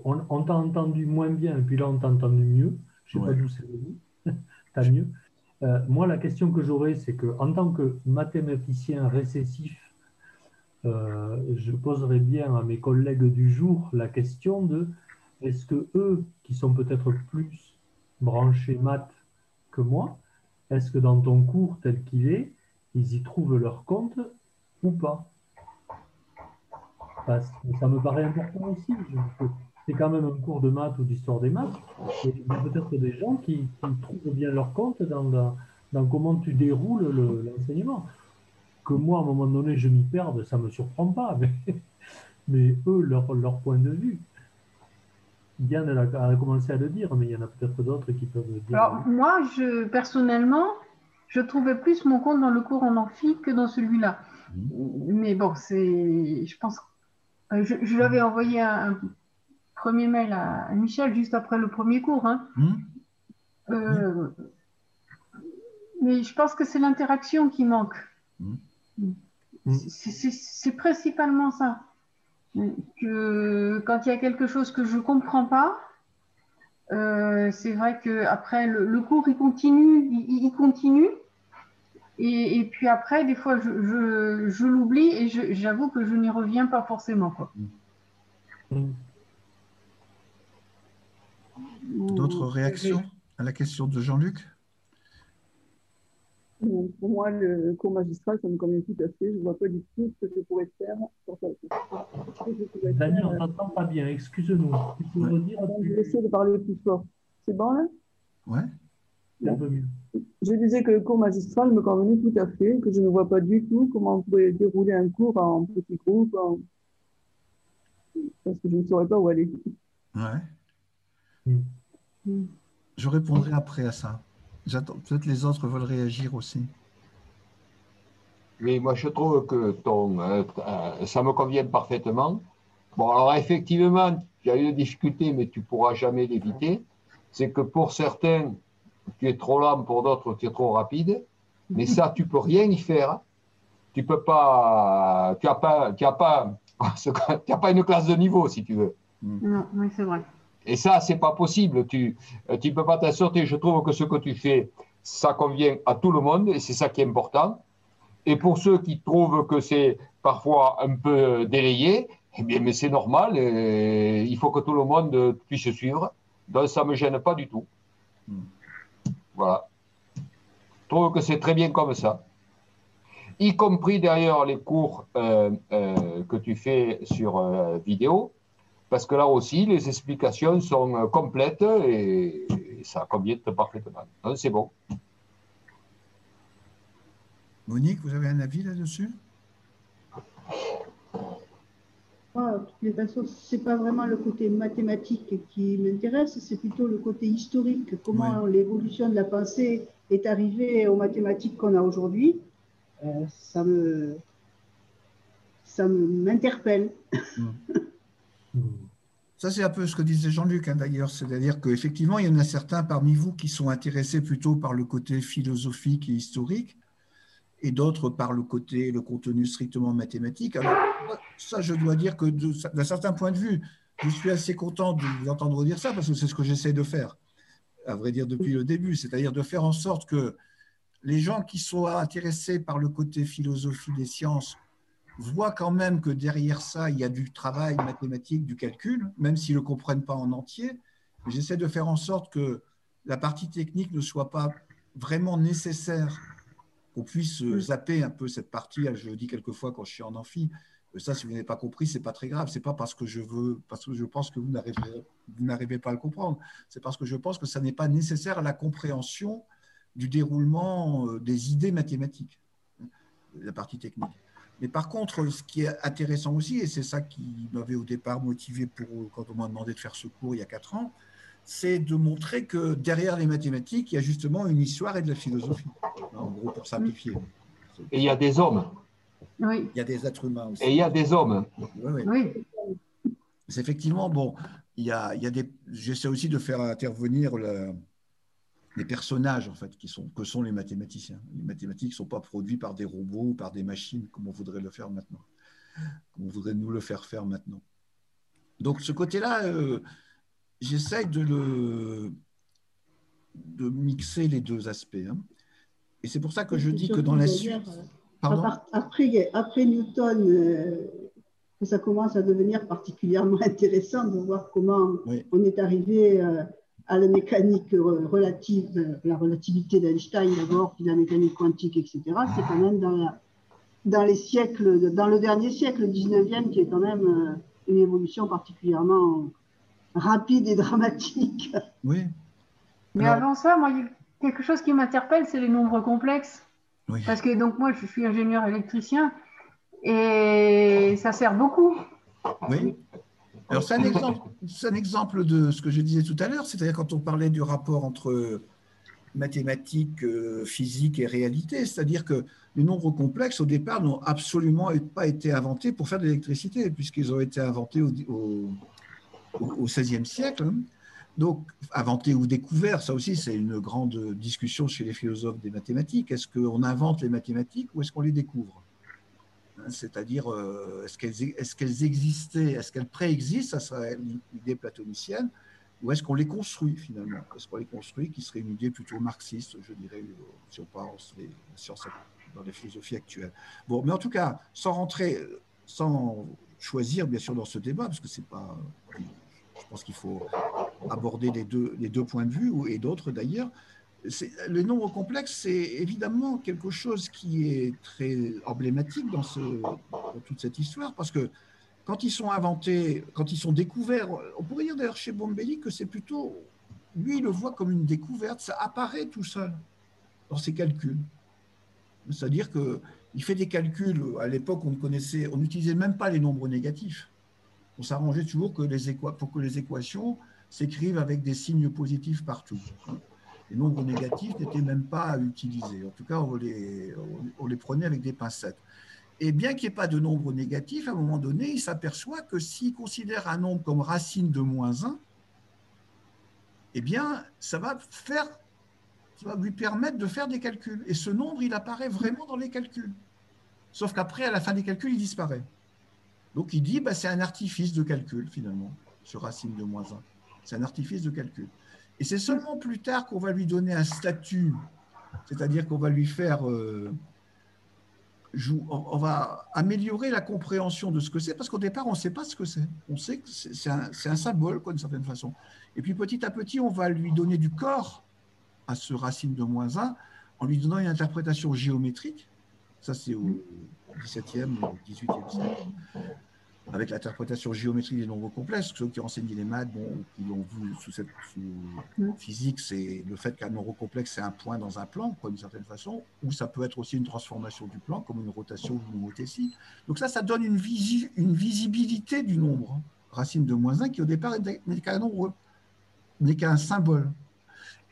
on t'a entendu moins bien, et puis là, on t'a entendu mieux. Je ne sais pas d'où c'est venu. T'as mieux. Moi, la question que j'aurais, c'est que en tant que mathématicien récessif, je poserai bien à mes collègues du jour la question de est-ce que eux, qui sont peut-être plus branchés maths que moi, est-ce que dans ton cours tel qu'il est, ils y trouvent leur compte ou pas? Parce que ça me paraît important aussi. C'est quand même un cours de maths ou d'histoire des maths. Et il y a peut-être des gens qui trouvent bien leur compte dans comment tu déroules l'enseignement. Que moi, à un moment donné, je m'y perde, ça ne me surprend pas, mais eux, leur point de vue. Diane, elle a commencé à le dire, mais il y en a peut-être d'autres qui peuvent le dire. Alors, moi, personnellement, je trouvais plus mon compte dans le cours en amphi que dans celui-là. Mais bon, je pense... Je l'avais envoyé un premier mail à Michel juste après le premier cours. Hein. Mais je pense que c'est l'interaction qui manque. C'est principalement ça. Que quand il y a quelque chose que je ne comprends pas, c'est vrai qu'après le cours il continue et puis après des fois je l'oublie et j'avoue que je n'y reviens pas forcément, quoi. D'autres réactions à la question de Jean-Luc ? pour moi, le cours magistral, ça me convient tout à fait. Je ne vois pas du tout ce que je pourrais faire. Daniel, on ne t'entend pas bien. Excuse-nous. Je vais essayer de parler plus fort. C'est bon, là? Oui. C'est un peu mieux. Je disais que le cours magistral me convenait tout à fait, que je ne vois pas du tout comment on pourrait dérouler un cours en petit groupe, en... parce que je ne saurais pas où aller. Ouais. Je répondrai après à ça. Peut-être les autres veulent réagir aussi. Oui, moi je trouve que ça me convient parfaitement. Bon, alors effectivement, il y a eu des difficultés, mais tu ne pourras jamais l'éviter. C'est que pour certains, tu es trop lent, pour d'autres, tu es trop rapide. Mais ça, tu ne peux rien y faire. Tu n'as pas, tu n'as pas une classe de niveau, si tu veux. Non, oui, c'est vrai. Et ça, ce n'est pas possible. Tu ne peux pas t'en sortir. Je trouve que ce que tu fais, ça convient à tout le monde et c'est ça qui est important. Et pour ceux qui trouvent que c'est parfois un peu délayé, eh bien, mais c'est normal. Il faut que tout le monde puisse suivre. Donc, ça ne me gêne pas du tout. Voilà. Je trouve que c'est très bien comme ça. Y compris d'ailleurs les cours que tu fais sur vidéo. Parce que là aussi, les explications sont complètes et ça convient parfaitement. C'est bon. Monique, vous avez un avis là-dessus? Ce n'est pas vraiment le côté mathématique qui m'intéresse, c'est plutôt le côté historique. Comment l'évolution de la pensée est arrivée aux mathématiques qu'on a aujourd'hui, ça m'interpelle. Ça, c'est un peu ce que disait Jean-Luc, hein, d'ailleurs. C'est-à-dire qu'effectivement, il y en a certains parmi vous qui sont intéressés plutôt par le côté philosophique et historique, et d'autres par le côté, le contenu strictement mathématique. Alors, ça, je dois dire que d'un certain point de vue, je suis assez content de vous entendre dire ça, parce que c'est ce que j'essaie de faire, à vrai dire, depuis le début. C'est-à-dire de faire en sorte que les gens qui sont intéressés par le côté philosophie des sciences voient quand même que derrière ça, il y a du travail mathématique, du calcul, même s'ils ne le comprennent pas en entier. J'essaie de faire en sorte que la partie technique ne soit pas vraiment nécessaire, qu'on puisse zapper un peu cette partie. Je le dis quelquefois quand je suis en amphi, ça, si vous n'avez pas compris, ce n'est pas très grave. Ce n'est pas parce que je pense que vous n'arrivez pas à le comprendre. C'est parce que je pense que ça n'est pas nécessaire à la compréhension du déroulement des idées mathématiques, la partie technique. Mais par contre, ce qui est intéressant aussi, et c'est ça qui m'avait au départ motivé pour, quand on m'a demandé de faire ce cours il y a 4 ans, c'est de montrer que derrière les mathématiques, il y a justement une histoire et de la philosophie, en gros, pour simplifier. Et il y a des hommes. Oui. Il y a des êtres humains aussi. Et il y a des hommes. Oui, oui. Oui. C'est effectivement, bon, j'essaie aussi de faire intervenir les personnages, en fait, que sont les mathématiciens. Les mathématiques ne sont pas produites par des robots, par des machines, comme on voudrait le faire maintenant, comme on voudrait nous le faire faire maintenant. Donc, ce côté-là, j'essaye de mixer les deux aspects. Hein. Et c'est pour ça que je dis que dans la suite... Après Newton, ça commence à devenir particulièrement intéressant de voir comment on est arrivé... à la mécanique relative, la relativité d'Einstein d'abord, puis la mécanique quantique, etc. C'est quand même dans les siècles, dans le dernier siècle, le 19e, qui est quand même une évolution particulièrement rapide et dramatique. Oui. Mais avant ça, moi, quelque chose qui m'interpelle, c'est les nombres complexes. Oui. Parce que donc moi, je suis ingénieur électricien et ça sert beaucoup. Oui. Alors, c'est un exemple de ce que je disais tout à l'heure, c'est-à-dire quand on parlait du rapport entre mathématiques, physique et réalité, c'est-à-dire que les nombres complexes, au départ, n'ont absolument pas été inventés pour faire de l'électricité, puisqu'ils ont été inventés au XVIe siècle. Donc, inventés ou découverts, ça aussi, c'est une grande discussion chez les philosophes des mathématiques. Est-ce qu'on invente les mathématiques ou est-ce qu'on les découvre ? C'est-à-dire, est-ce qu'elles existaient, est-ce qu'elles préexistent, ça serait l'idée platonicienne, ou est-ce qu'on les construit finalement? Est-ce qu'on les construit, qui serait une idée plutôt marxiste, je dirais, si on pense les sciences dans les philosophies actuelles. Bon, mais en tout cas, sans choisir bien sûr dans ce débat, parce que c'est pas, je pense qu'il faut aborder les deux points de vue, et d'autres d'ailleurs. le nombre complexe, c'est évidemment quelque chose qui est très emblématique dans, dans toute cette histoire, parce que quand ils sont inventés, quand ils sont découverts, on pourrait dire d'ailleurs chez Bombelli que c'est plutôt, lui il le voit comme une découverte, ça apparaît tout seul dans ses calculs. C'est-à-dire qu'il fait des calculs, à l'époque on n'utilisait même pas les nombres négatifs. On s'arrangeait toujours que pour que les équations s'écrivent avec des signes positifs partout. Les nombres négatifs n'étaient même pas utilisés. En tout cas, on les prenait avec des pincettes. Et bien qu'il n'y ait pas de nombre négatif, à un moment donné, il s'aperçoit que s'il considère un nombre comme racine de -1, eh bien, ça va lui permettre de faire des calculs. Et ce nombre, il apparaît vraiment dans les calculs. Sauf qu'après, à la fin des calculs, il disparaît. Donc, il dit, bah, c'est un artifice de calcul, finalement, ce racine de -1. C'est un artifice de calcul. Et c'est seulement plus tard qu'on va lui donner un statut, c'est-à-dire qu'on va lui faire... on va améliorer la compréhension de ce que c'est, parce qu'au départ, on ne sait pas ce que c'est. On sait que c'est un symbole, d'une certaine façon. Et puis, petit à petit, on va lui donner du corps à ce racine de -1, en lui donnant une interprétation géométrique. Ça, c'est au XVIIe, XVIIIe siècle. Avec l'interprétation géométrique des nombres complexes, ceux qui ont enseigné les maths, bon, qui l'ont vu sous physique, c'est le fait qu'un nombre complexe, c'est un point dans un plan, d'une certaine façon, ou ça peut être aussi une transformation du plan, comme une rotation ou une homothétie. Donc ça donne une visibilité du nombre, racine de -1, qui au départ n'est qu'un nombre, n'est qu'un symbole.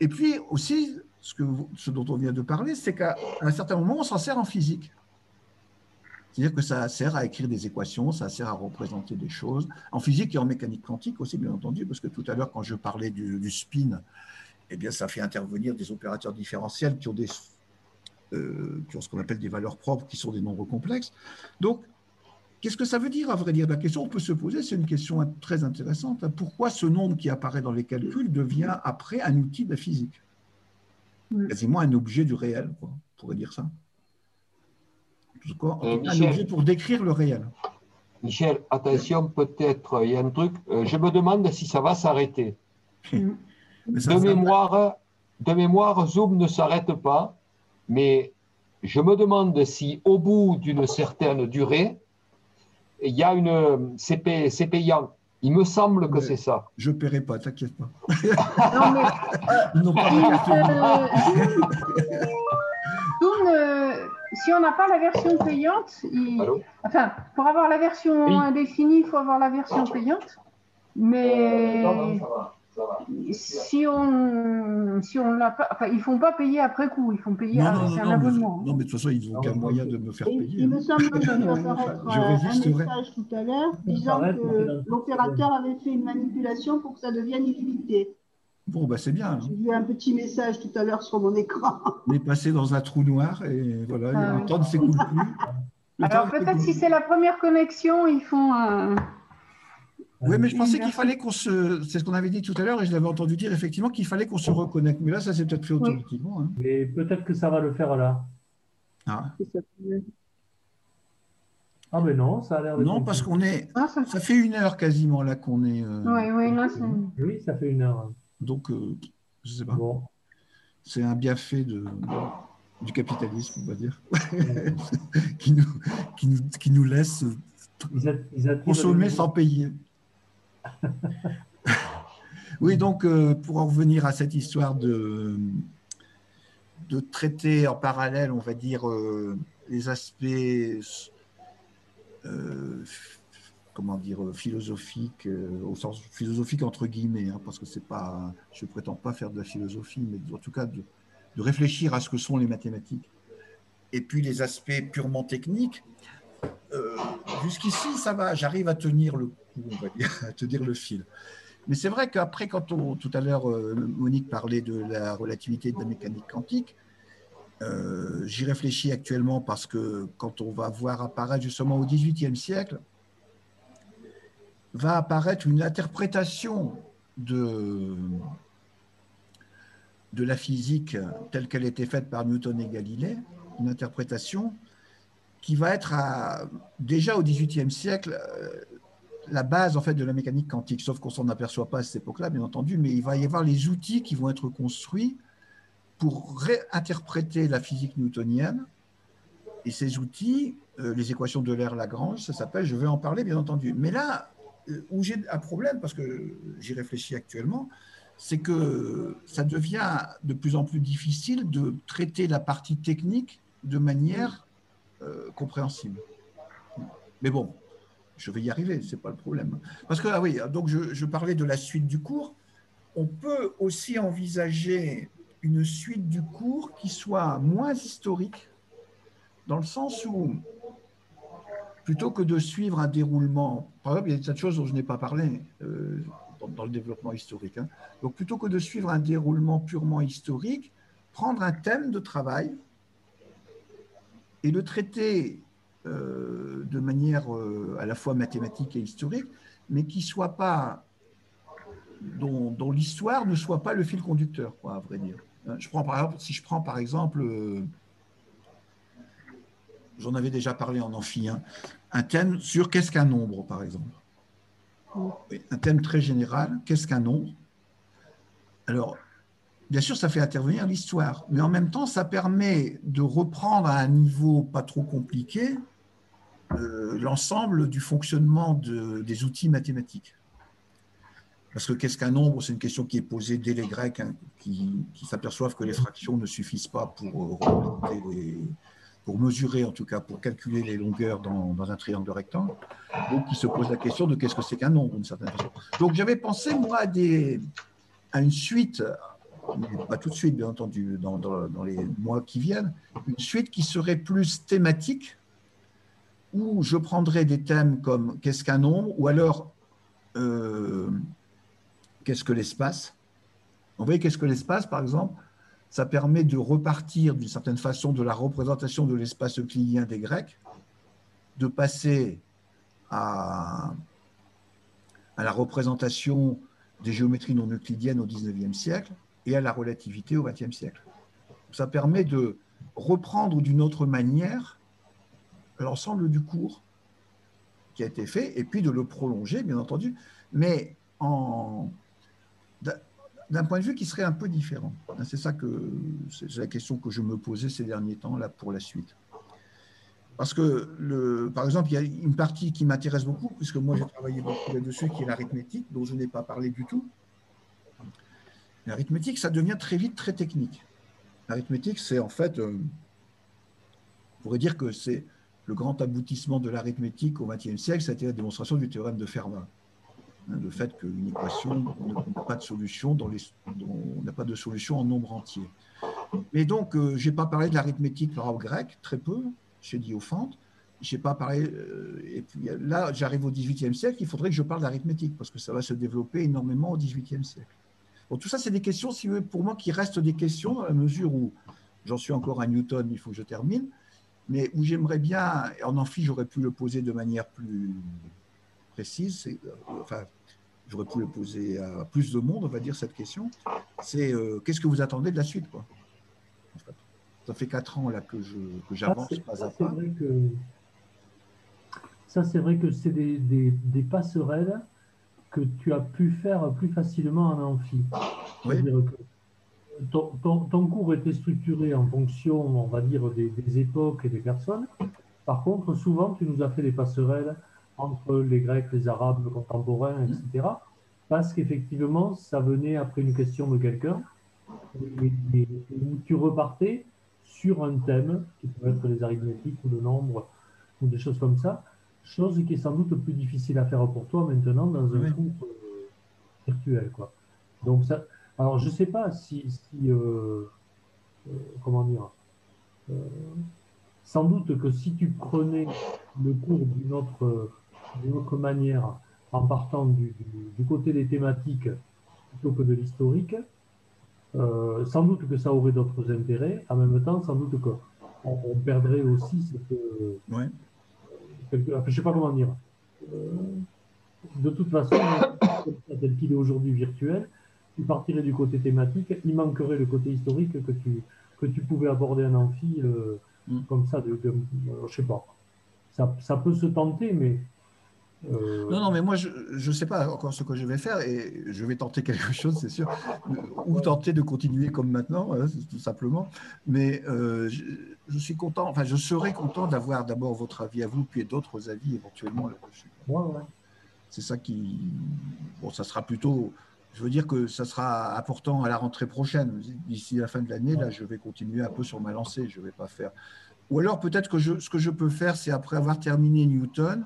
Et puis aussi, ce dont on vient de parler, c'est qu'à un certain moment, on s'en sert en physique. C'est-à-dire que ça sert à écrire des équations, ça sert à représenter des choses, en physique et en mécanique quantique aussi, bien entendu, parce que tout à l'heure, quand je parlais du spin, eh bien, ça fait intervenir des opérateurs différentiels qui ont ce qu'on appelle des valeurs propres, qui sont des nombres complexes. Donc, qu'est-ce que ça veut dire, à vrai dire? La question qu'on peut se poser, c'est une question très intéressante. Pourquoi ce nombre qui apparaît dans les calculs devient après un outil de la physique? Quasiment un objet du réel, quoi, on pourrait dire ça. Un objet pour décrire le réel. Michel, attention, peut-être, il y a un truc. Je me demande si ça va s'arrêter. De mémoire, Zoom ne s'arrête pas, mais je me demande si, au bout d'une certaine durée, il y a c'est payant. Il me semble que c'est ça. Je ne paierai pas, t'inquiète pas. Non, mais... non, pas Zoom... Si on n'a pas la version payante, enfin, pour avoir la version indéfinie, il faut avoir la version payante. Mais non, ça va. Si on l'a pas, enfin, ils font pas payer après coup, ils font payer avec un abonnement. Non, mais de toute façon, ils n'ont aucun moyen de me faire payer. Il me semble que ça apparaître un message tout à l'heure disant que l'opérateur avait fait une manipulation pour que ça devienne illimité. Bon, bah c'est bien. J'ai vu un petit message tout à l'heure sur mon écran. On est passé dans un trou noir et voilà, le temps ne s'écoule plus. Alors peut-être si c'est la première connexion, ils font un... Oui, mais je pensais qu'il fallait qu'on se... C'est ce qu'on avait dit tout à l'heure et je l'avais entendu dire effectivement qu'il fallait qu'on se reconnecte. Mais là, ça s'est peut-être fait automatiquement. Hein. Mais peut-être que ça va le faire là. Ah. Ah mais non, ça a l'air... Non, parce qu'on est... Ah, ça fait une heure quasiment là qu'on est... Oui, là, oui, ça fait une heure. Donc, je ne sais pas. Bon. C'est un bienfait du capitalisme, on va dire, qui nous laisse consommer sans payer. Oui, donc, pour en revenir à cette histoire de traiter en parallèle, on va dire, les aspects, comment dire, philosophique, au sens philosophique entre guillemets, hein, parce que c'est pas, je ne prétends pas faire de la philosophie, mais en tout cas de réfléchir à ce que sont les mathématiques. Et puis les aspects purement techniques, jusqu'ici, ça va, j'arrive à tenir le coup, on va dire, à tenir le fil. Mais c'est vrai qu'après, quand tout à l'heure, Monique parlait de la relativité de la mécanique quantique, j'y réfléchis actuellement parce que quand on va voir apparaître justement au XVIIIe siècle, va apparaître une interprétation de la physique telle qu'elle était faite par Newton et Galilée, une interprétation qui va être déjà au XVIIIe siècle la base en fait, de la mécanique quantique, sauf qu'on ne s'en aperçoit pas à cette époque-là, bien entendu, mais il va y avoir les outils qui vont être construits pour réinterpréter la physique newtonienne et ses outils, les équations de Euler-Lagrange, ça s'appelle, je vais en parler bien entendu. Mais là où j'ai un problème, parce que j'y réfléchis actuellement, c'est que ça devient de plus en plus difficile de traiter la partie technique de manière compréhensible. Mais bon, je vais y arriver, ce n'est pas le problème. Parce que, ah oui, donc je parlais de la suite du cours. On peut aussi envisager une suite du cours qui soit moins historique, dans le sens où, plutôt que de suivre un déroulement, par exemple, il y a cette chose dont je n'ai pas parlé dans le développement historique, hein. Donc plutôt que de suivre un déroulement purement historique, prendre un thème de travail et le traiter de manière à la fois mathématique et historique, mais qui soit pas, dont l'histoire ne soit pas le fil conducteur, quoi, à vrai dire. Je prends, par exemple, si je prends par exemple, j'en avais déjà parlé en amphi, hein, un thème sur qu'est-ce qu'un nombre, par exemple. Un thème très général, qu'est-ce qu'un nombre? Alors, bien sûr, ça fait intervenir l'histoire, mais en même temps, ça permet de reprendre à un niveau pas trop compliqué l'ensemble du fonctionnement des outils mathématiques. Parce que qu'est-ce qu'un nombre? C'est une question qui est posée dès les Grecs, hein, qui s'aperçoivent que les fractions ne suffisent pas pour mesurer, en tout cas, pour calculer les longueurs dans un triangle rectangle. Donc, qui se pose la question de qu'est-ce que c'est qu'un nombre, d'une certaine façon. Donc, j'avais pensé, moi, à une suite, mais pas tout de suite, bien entendu, dans les mois qui viennent, une suite qui serait plus thématique, où je prendrais des thèmes comme qu'est-ce qu'un nombre, ou alors qu'est-ce que l'espace? Vous voyez, qu'est-ce que l'espace, par exemple? Ça permet de repartir d'une certaine façon de la représentation de l'espace euclidien des Grecs, de passer à la représentation des géométries non euclidiennes au XIXe siècle et à la relativité au XXe siècle. Ça permet de reprendre d'une autre manière l'ensemble du cours qui a été fait, et puis de le prolonger, bien entendu, mais d'un point de vue qui serait un peu différent. C'est la question que je me posais ces derniers temps là pour la suite. Parce que, par exemple, il y a une partie qui m'intéresse beaucoup, puisque moi j'ai travaillé beaucoup là-dessus, qui est l'arithmétique, dont je n'ai pas parlé du tout. L'arithmétique, ça devient très vite très technique. L'arithmétique, c'est en fait, on pourrait dire que c'est le grand aboutissement de l'arithmétique au XXe siècle, c'était la démonstration du théorème de Fermat. Le fait qu'une équation n'a pas de solution, n'a pas de solution en nombre entier. Mais donc, je n'ai pas parlé de l'arithmétique grecque, très peu, chez Diophante. Je n'ai pas parlé. Et puis, là, j'arrive au XVIIIe siècle, il faudrait que je parle d'arithmétique, parce que ça va se développer énormément au XVIIIe siècle. Bon, tout ça, c'est des questions, si vous voulez, pour moi, qui restent des questions, à la mesure où j'en suis encore à Newton, il faut que je termine, mais où j'aimerais bien, en amphi, j'aurais pu le poser de manière plus précise, enfin, j'aurais pu le poser à plus de monde, on va dire, cette question, c'est qu'est-ce que vous attendez de la suite, quoi. Ça fait 4 ans là, que j'avance pas à pas. Ça, c'est vrai que c'est des passerelles que tu as pu faire plus facilement en amphi. Oui. Ton cours était structuré en fonction, on va dire, des époques et des personnes. Par contre, souvent, tu nous as fait des passerelles entre les Grecs, les Arabes, le contemporain, etc. Parce qu'effectivement, ça venait après une question de quelqu'un, et où tu repartais sur un thème, qui peut être les arithmétiques ou le nombre, ou des choses comme ça, chose qui est sans doute plus difficile à faire pour toi maintenant dans un cours virtuel, quoi. Donc ça, alors je ne sais pas comment dire, sans doute que si tu prenais le cours d'une autre manière, en partant du côté des thématiques plutôt que de l'historique, sans doute que ça aurait d'autres intérêts. En même temps, sans doute qu'on perdrait aussi cette... Ouais. Je ne sais pas comment dire. De toute façon, tel qu'il est aujourd'hui virtuel, tu partirais du côté thématique, il manquerait le côté historique que tu pouvais aborder en amphi, comme ça, je ne sais pas. Ça peut se tenter, mais Non, non, mais moi, je ne sais pas encore ce que je vais faire et je vais tenter quelque chose, c'est sûr, ou tenter de continuer comme maintenant, tout simplement. Mais je suis content, enfin, je serai content d'avoir d'abord votre avis à vous, puis d'autres avis éventuellement là-dessus. Ouais, ouais. C'est ça qui... Bon, ça sera plutôt... Je veux dire que ça sera important à la rentrée prochaine. D'ici la fin de l'année, là, je vais continuer un peu sur ma lancée, je ne vais pas faire... Ou alors, peut-être que ce que je peux faire, c'est après avoir terminé Newton...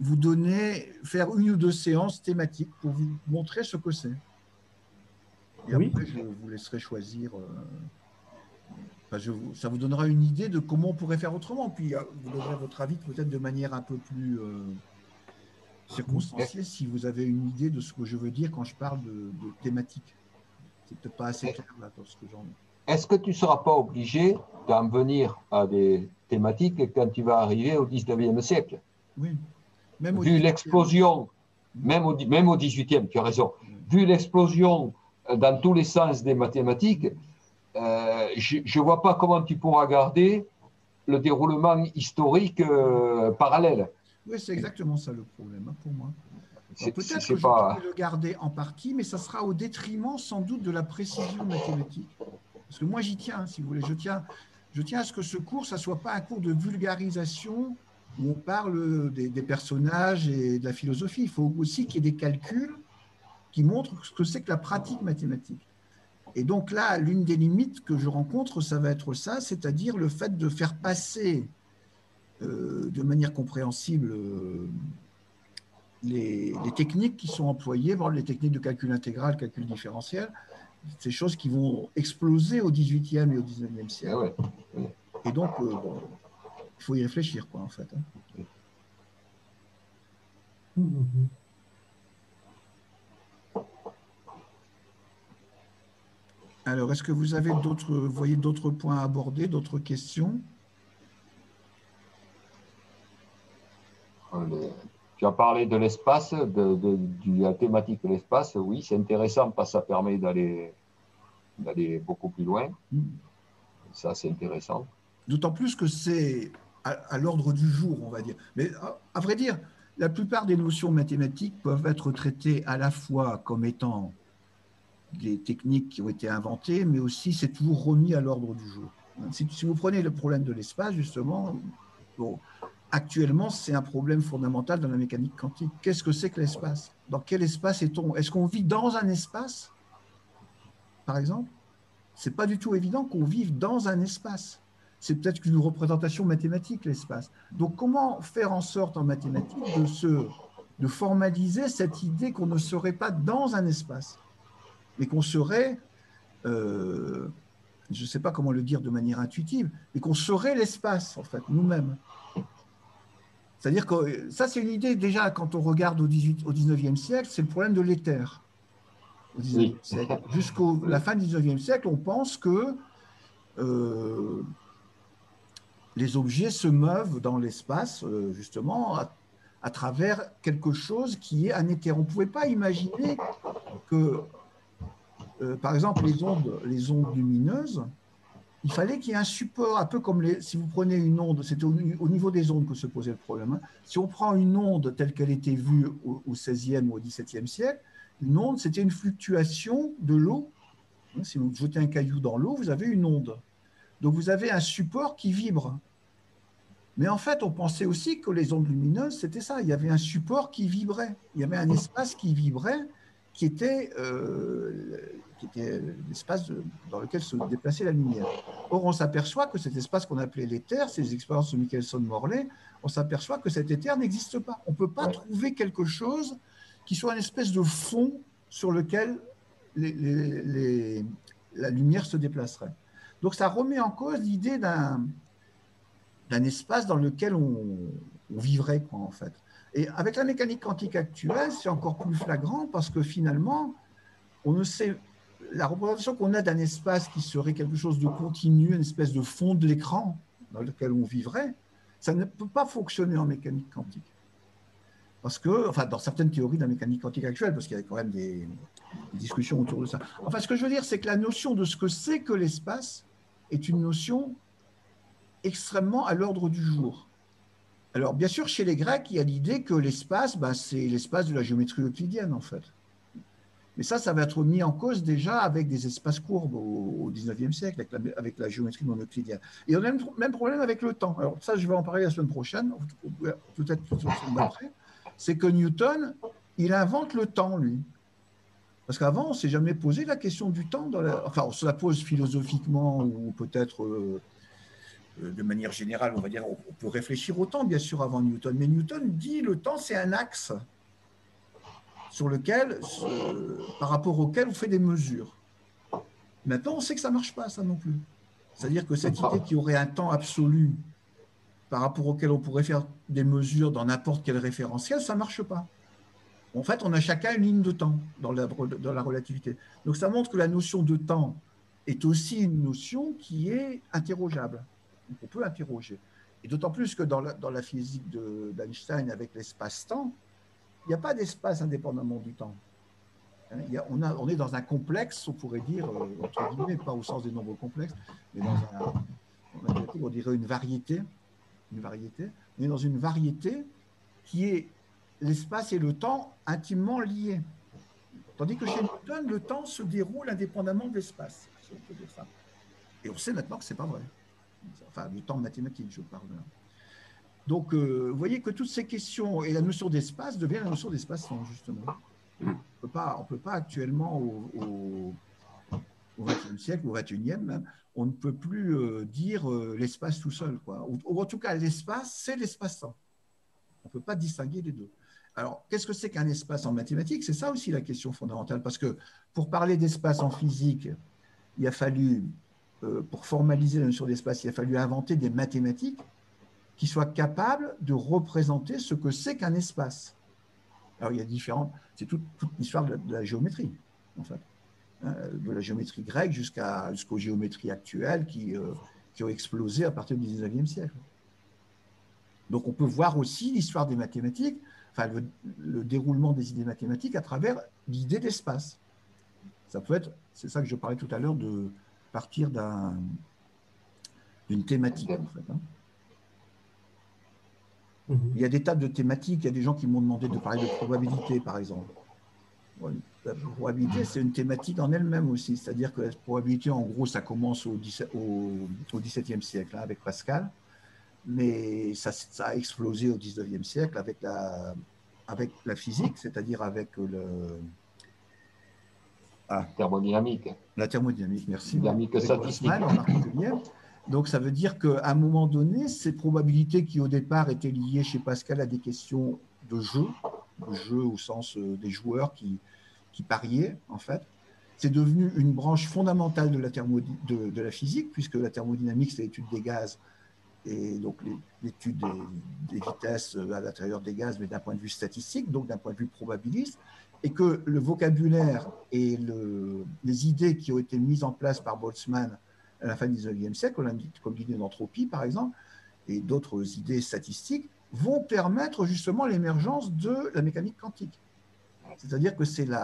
vous donner, faire une ou deux séances thématiques pour vous montrer ce que c'est. Et oui. Après, je vous laisserai choisir. Enfin, ça vous donnera une idée de comment on pourrait faire autrement. Puis, vous donnerez votre avis peut-être de manière un peu plus circonstanciée si vous avez une idée de ce que je veux dire quand je parle de thématique. C'est peut-être pas assez clair là pour ce que j'en ai. Est-ce que tu ne seras pas obligé d'en venir à des thématiques quand tu vas arriver au 19e siècle? Oui. Vu l'explosion, même au 18e, tu as raison, vu l'explosion dans tous les sens des mathématiques, je ne vois pas comment tu pourras garder le déroulement historique parallèle. Oui, c'est exactement ça le problème hein, pour moi. Peut-être que je peux le garder en partie, mais ça sera au détriment sans doute de la précision mathématique. Parce que moi, j'y tiens, si vous voulez. Je tiens à ce que ce cours, ça ne soit pas un cours de vulgarisation où on parle des personnages et de la philosophie. Il faut aussi qu'il y ait des calculs qui montrent ce que c'est que la pratique mathématique. Et donc là, l'une des limites que je rencontre, ça va être ça, c'est-à-dire le fait de faire passer de manière compréhensible les techniques qui sont employées, bon, les techniques de calcul intégral, calcul différentiel, ces choses qui vont exploser au 18e et au 19e siècle. Ah ouais. Et donc... bon, il faut y réfléchir, quoi, en fait. Alors, est-ce que vous avez voyez d'autres points à aborder, d'autres questions? Tu as parlé de l'espace, de la thématique de l'espace. Oui, c'est intéressant parce que ça permet d'aller beaucoup plus loin. Ça, c'est intéressant. D'autant plus que c'est à l'ordre du jour, on va dire. Mais à vrai dire, la plupart des notions mathématiques peuvent être traitées à la fois comme étant des techniques qui ont été inventées, mais aussi c'est toujours remis à l'ordre du jour. Si vous prenez le problème de l'espace, justement, bon, actuellement, c'est un problème fondamental dans la mécanique quantique. Qu'est-ce que c'est que l'espace? Dans quel espace est-on? Est-ce qu'on vit dans un espace, par exemple? Ce n'est pas du tout évident qu'on vive dans un espace. C'est peut-être qu'une représentation mathématique, l'espace. Donc, comment faire en sorte en mathématiques de formaliser cette idée qu'on ne serait pas dans un espace, mais qu'on serait, je ne sais pas comment le dire de manière intuitive, mais qu'on serait l'espace, en fait, nous-mêmes. C'est-à-dire que ça, c'est une idée, déjà, quand on regarde au 19e siècle, c'est le problème de l'éther. Oui. Jusqu'à la fin du 19e siècle, on pense que... les objets se meuvent dans l'espace, justement, à travers quelque chose qui est un éther. On ne pouvait pas imaginer que, par exemple, les ondes lumineuses, il fallait qu'il y ait un support, un peu comme si vous prenez une onde, c'était au niveau des ondes que se posait le problème. Hein. Si on prend une onde telle qu'elle était vue au XVIe ou au XVIIe siècle, une onde, c'était une fluctuation de l'eau. Si vous jetez un caillou dans l'eau, vous avez une onde. Donc, vous avez un support qui vibre. Mais en fait, on pensait aussi que les ondes lumineuses, c'était ça. Il y avait un support qui vibrait. Il y avait un espace qui vibrait, qui était l'espace dans lequel se déplaçait la lumière. Or, on s'aperçoit que cet espace qu'on appelait l'éther, ces expériences de Michelson-Morley, on s'aperçoit que cet éther n'existe pas. On ne peut pas trouver quelque chose qui soit une espèce de fond sur lequel la lumière se déplacerait. Donc, ça remet en cause l'idée d'un espace dans lequel on vivrait, quoi, en fait. Et avec la mécanique quantique actuelle, c'est encore plus flagrant parce que finalement, on ne sait, la représentation qu'on a d'un espace qui serait quelque chose de continu, une espèce de fond de l'écran dans lequel on vivrait, ça ne peut pas fonctionner en mécanique quantique. Parce que, enfin, dans certaines théories de la mécanique quantique actuelle, parce qu'il y a quand même des discussions autour de ça. Enfin, ce que je veux dire, c'est que la notion de ce que c'est que l'espace est une notion extrêmement à l'ordre du jour. Alors, bien sûr, chez les Grecs, il y a l'idée que l'espace, c'est l'espace de la géométrie euclidienne, en fait. Mais ça, ça va être mis en cause déjà avec des espaces courbes au XIXe siècle, avec la géométrie non euclidienne. Et on a le même problème avec le temps. Alors, ça, je vais en parler la semaine prochaine, peut-être la semaine d'après. C'est que Newton, il invente le temps, lui. Parce qu'avant, on ne s'est jamais posé la question du temps. Enfin, on se la pose philosophiquement ou peut-être... de manière générale, on va dire, on peut réfléchir au temps, bien sûr, avant Newton. Mais Newton dit le temps, c'est un axe sur lequel, par rapport auquel on fait des mesures. Maintenant, on sait que ça ne marche pas, ça non plus. C'est-à-dire que cette idée qu'il y aurait un temps absolu par rapport auquel on pourrait faire des mesures dans n'importe quel référentiel, ça ne marche pas. En fait, on a chacun une ligne de temps dans la relativité. Donc, ça montre que la notion de temps est aussi une notion qui est interrogeable. Donc on peut interroger. Et d'autant plus que dans la physique d'Einstein avec l'espace-temps, il n'y a pas d'espace indépendamment du temps. Hein, on est dans un complexe, on pourrait dire, entre guillemets, pas au sens des nombres complexes, mais on dirait une variété. On est dans une variété qui est l'espace et le temps intimement liés. Tandis que chez Newton, le temps se déroule indépendamment de l'espace. Si on peut dire ça. Et on sait maintenant que ce n'est pas vrai. Enfin, du temps mathématique, je parle. Donc, vous voyez que toutes ces questions et la notion d'espace devient la notion d'espace-temps, justement. On ne peut pas actuellement, au XXe siècle, au XXIe même, on ne peut plus dire l'espace tout seul, quoi. Ou en tout cas, l'espace, c'est l'espace-temps. On ne peut pas distinguer les deux. Alors, qu'est-ce que c'est qu'un espace en mathématiques? C'est ça aussi la question fondamentale, parce que pour parler d'espace en physique, il a fallu... pour formaliser la notion d'espace, il a fallu inventer des mathématiques qui soient capables de représenter ce que c'est qu'un espace. Alors, il y a différentes... C'est toute l'histoire de la géométrie, en fait. De la géométrie grecque jusqu'aux géométries actuelles qui ont explosé à partir du 19e siècle. Donc, on peut voir aussi l'histoire des mathématiques, enfin, le déroulement des idées mathématiques à travers l'idée d'espace. Ça peut être... C'est ça que je parlais tout à l'heure de... partir d'une thématique, en fait. Il y a des tas de thématiques, il y a des gens qui m'ont demandé de parler de probabilité, par exemple. La probabilité, c'est une thématique en elle-même aussi, c'est-à-dire que la probabilité, en gros, ça commence au XVIIe siècle, hein, avec Pascal, mais ça a explosé au XIXe siècle avec la physique, c'est-à-dire avec le... thermodynamique. La thermodynamique, merci. Thermodynamique statistique. Donc, ça veut dire qu'à un moment donné, ces probabilités qui, au départ, étaient liées chez Pascal à des questions de jeu au sens des joueurs qui pariaient, en fait, c'est devenu une branche fondamentale de la physique, puisque la thermodynamique, c'est l'étude des gaz, et donc l'étude des vitesses à l'intérieur des gaz, mais d'un point de vue statistique, donc d'un point de vue probabiliste, et que le vocabulaire et les idées qui ont été mises en place par Boltzmann à la fin du 19e siècle, comme l'idée d'entropie par exemple, et d'autres idées statistiques, vont permettre justement l'émergence de la mécanique quantique. C'est-à-dire que c'est le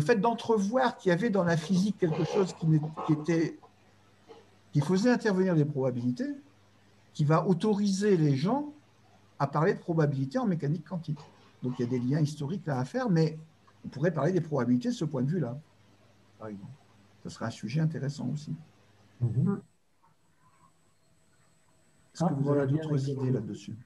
fait d'entrevoir qu'il y avait dans la physique quelque chose qui faisait intervenir des probabilités, qui va autoriser les gens à parler de probabilité en mécanique quantique. Donc, il y a des liens historiques là à faire, mais on pourrait parler des probabilités de ce point de vue-là, par exemple. Ça serait un sujet intéressant aussi. Est-ce que vous avez d'autres idées là-dessus?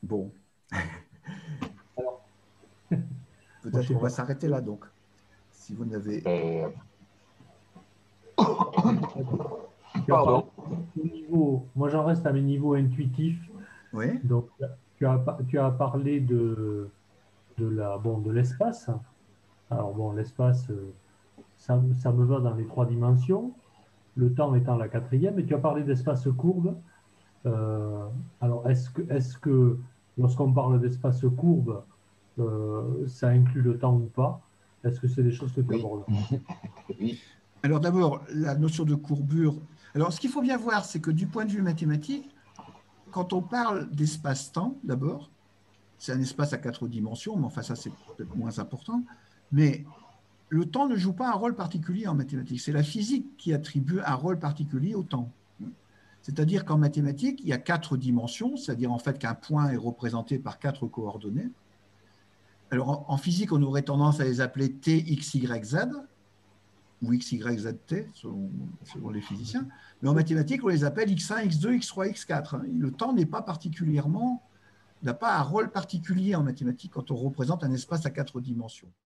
Bon. Alors, peut-être qu'on va s'arrêter là, donc. Si vous n'avez... Pardon. Moi, j'en reste à mes niveaux intuitifs. Oui. Donc, tu as parlé de l'espace. Alors, bon, l'espace, ça me va dans les 3 dimensions, le temps étant la 4e, et tu as parlé d'espace courbe. Alors, est-ce que lorsqu'on parle d'espace courbe, ça inclut le temps ou pas? Est-ce que c'est des choses que tu abordes? Oui. Alors d'abord, la notion de courbure. Alors ce qu'il faut bien voir, c'est que du point de vue mathématique, quand on parle d'espace-temps, d'abord, c'est un espace à 4 dimensions, mais enfin ça c'est peut-être moins important, mais le temps ne joue pas un rôle particulier en mathématiques. C'est la physique qui attribue un rôle particulier au temps. C'est-à-dire qu'en mathématiques, il y a 4 dimensions, c'est-à-dire en fait qu'un point est représenté par 4 coordonnées. Alors en physique, on aurait tendance à les appeler T, X, Y, Z, ou X, Y, Z, T, selon les physiciens. Mais en mathématiques, on les appelle X1, X2, X3, X4. Le temps n'est pas particulièrement, n'a pas un rôle particulier en mathématiques quand on représente un espace à 4 dimensions.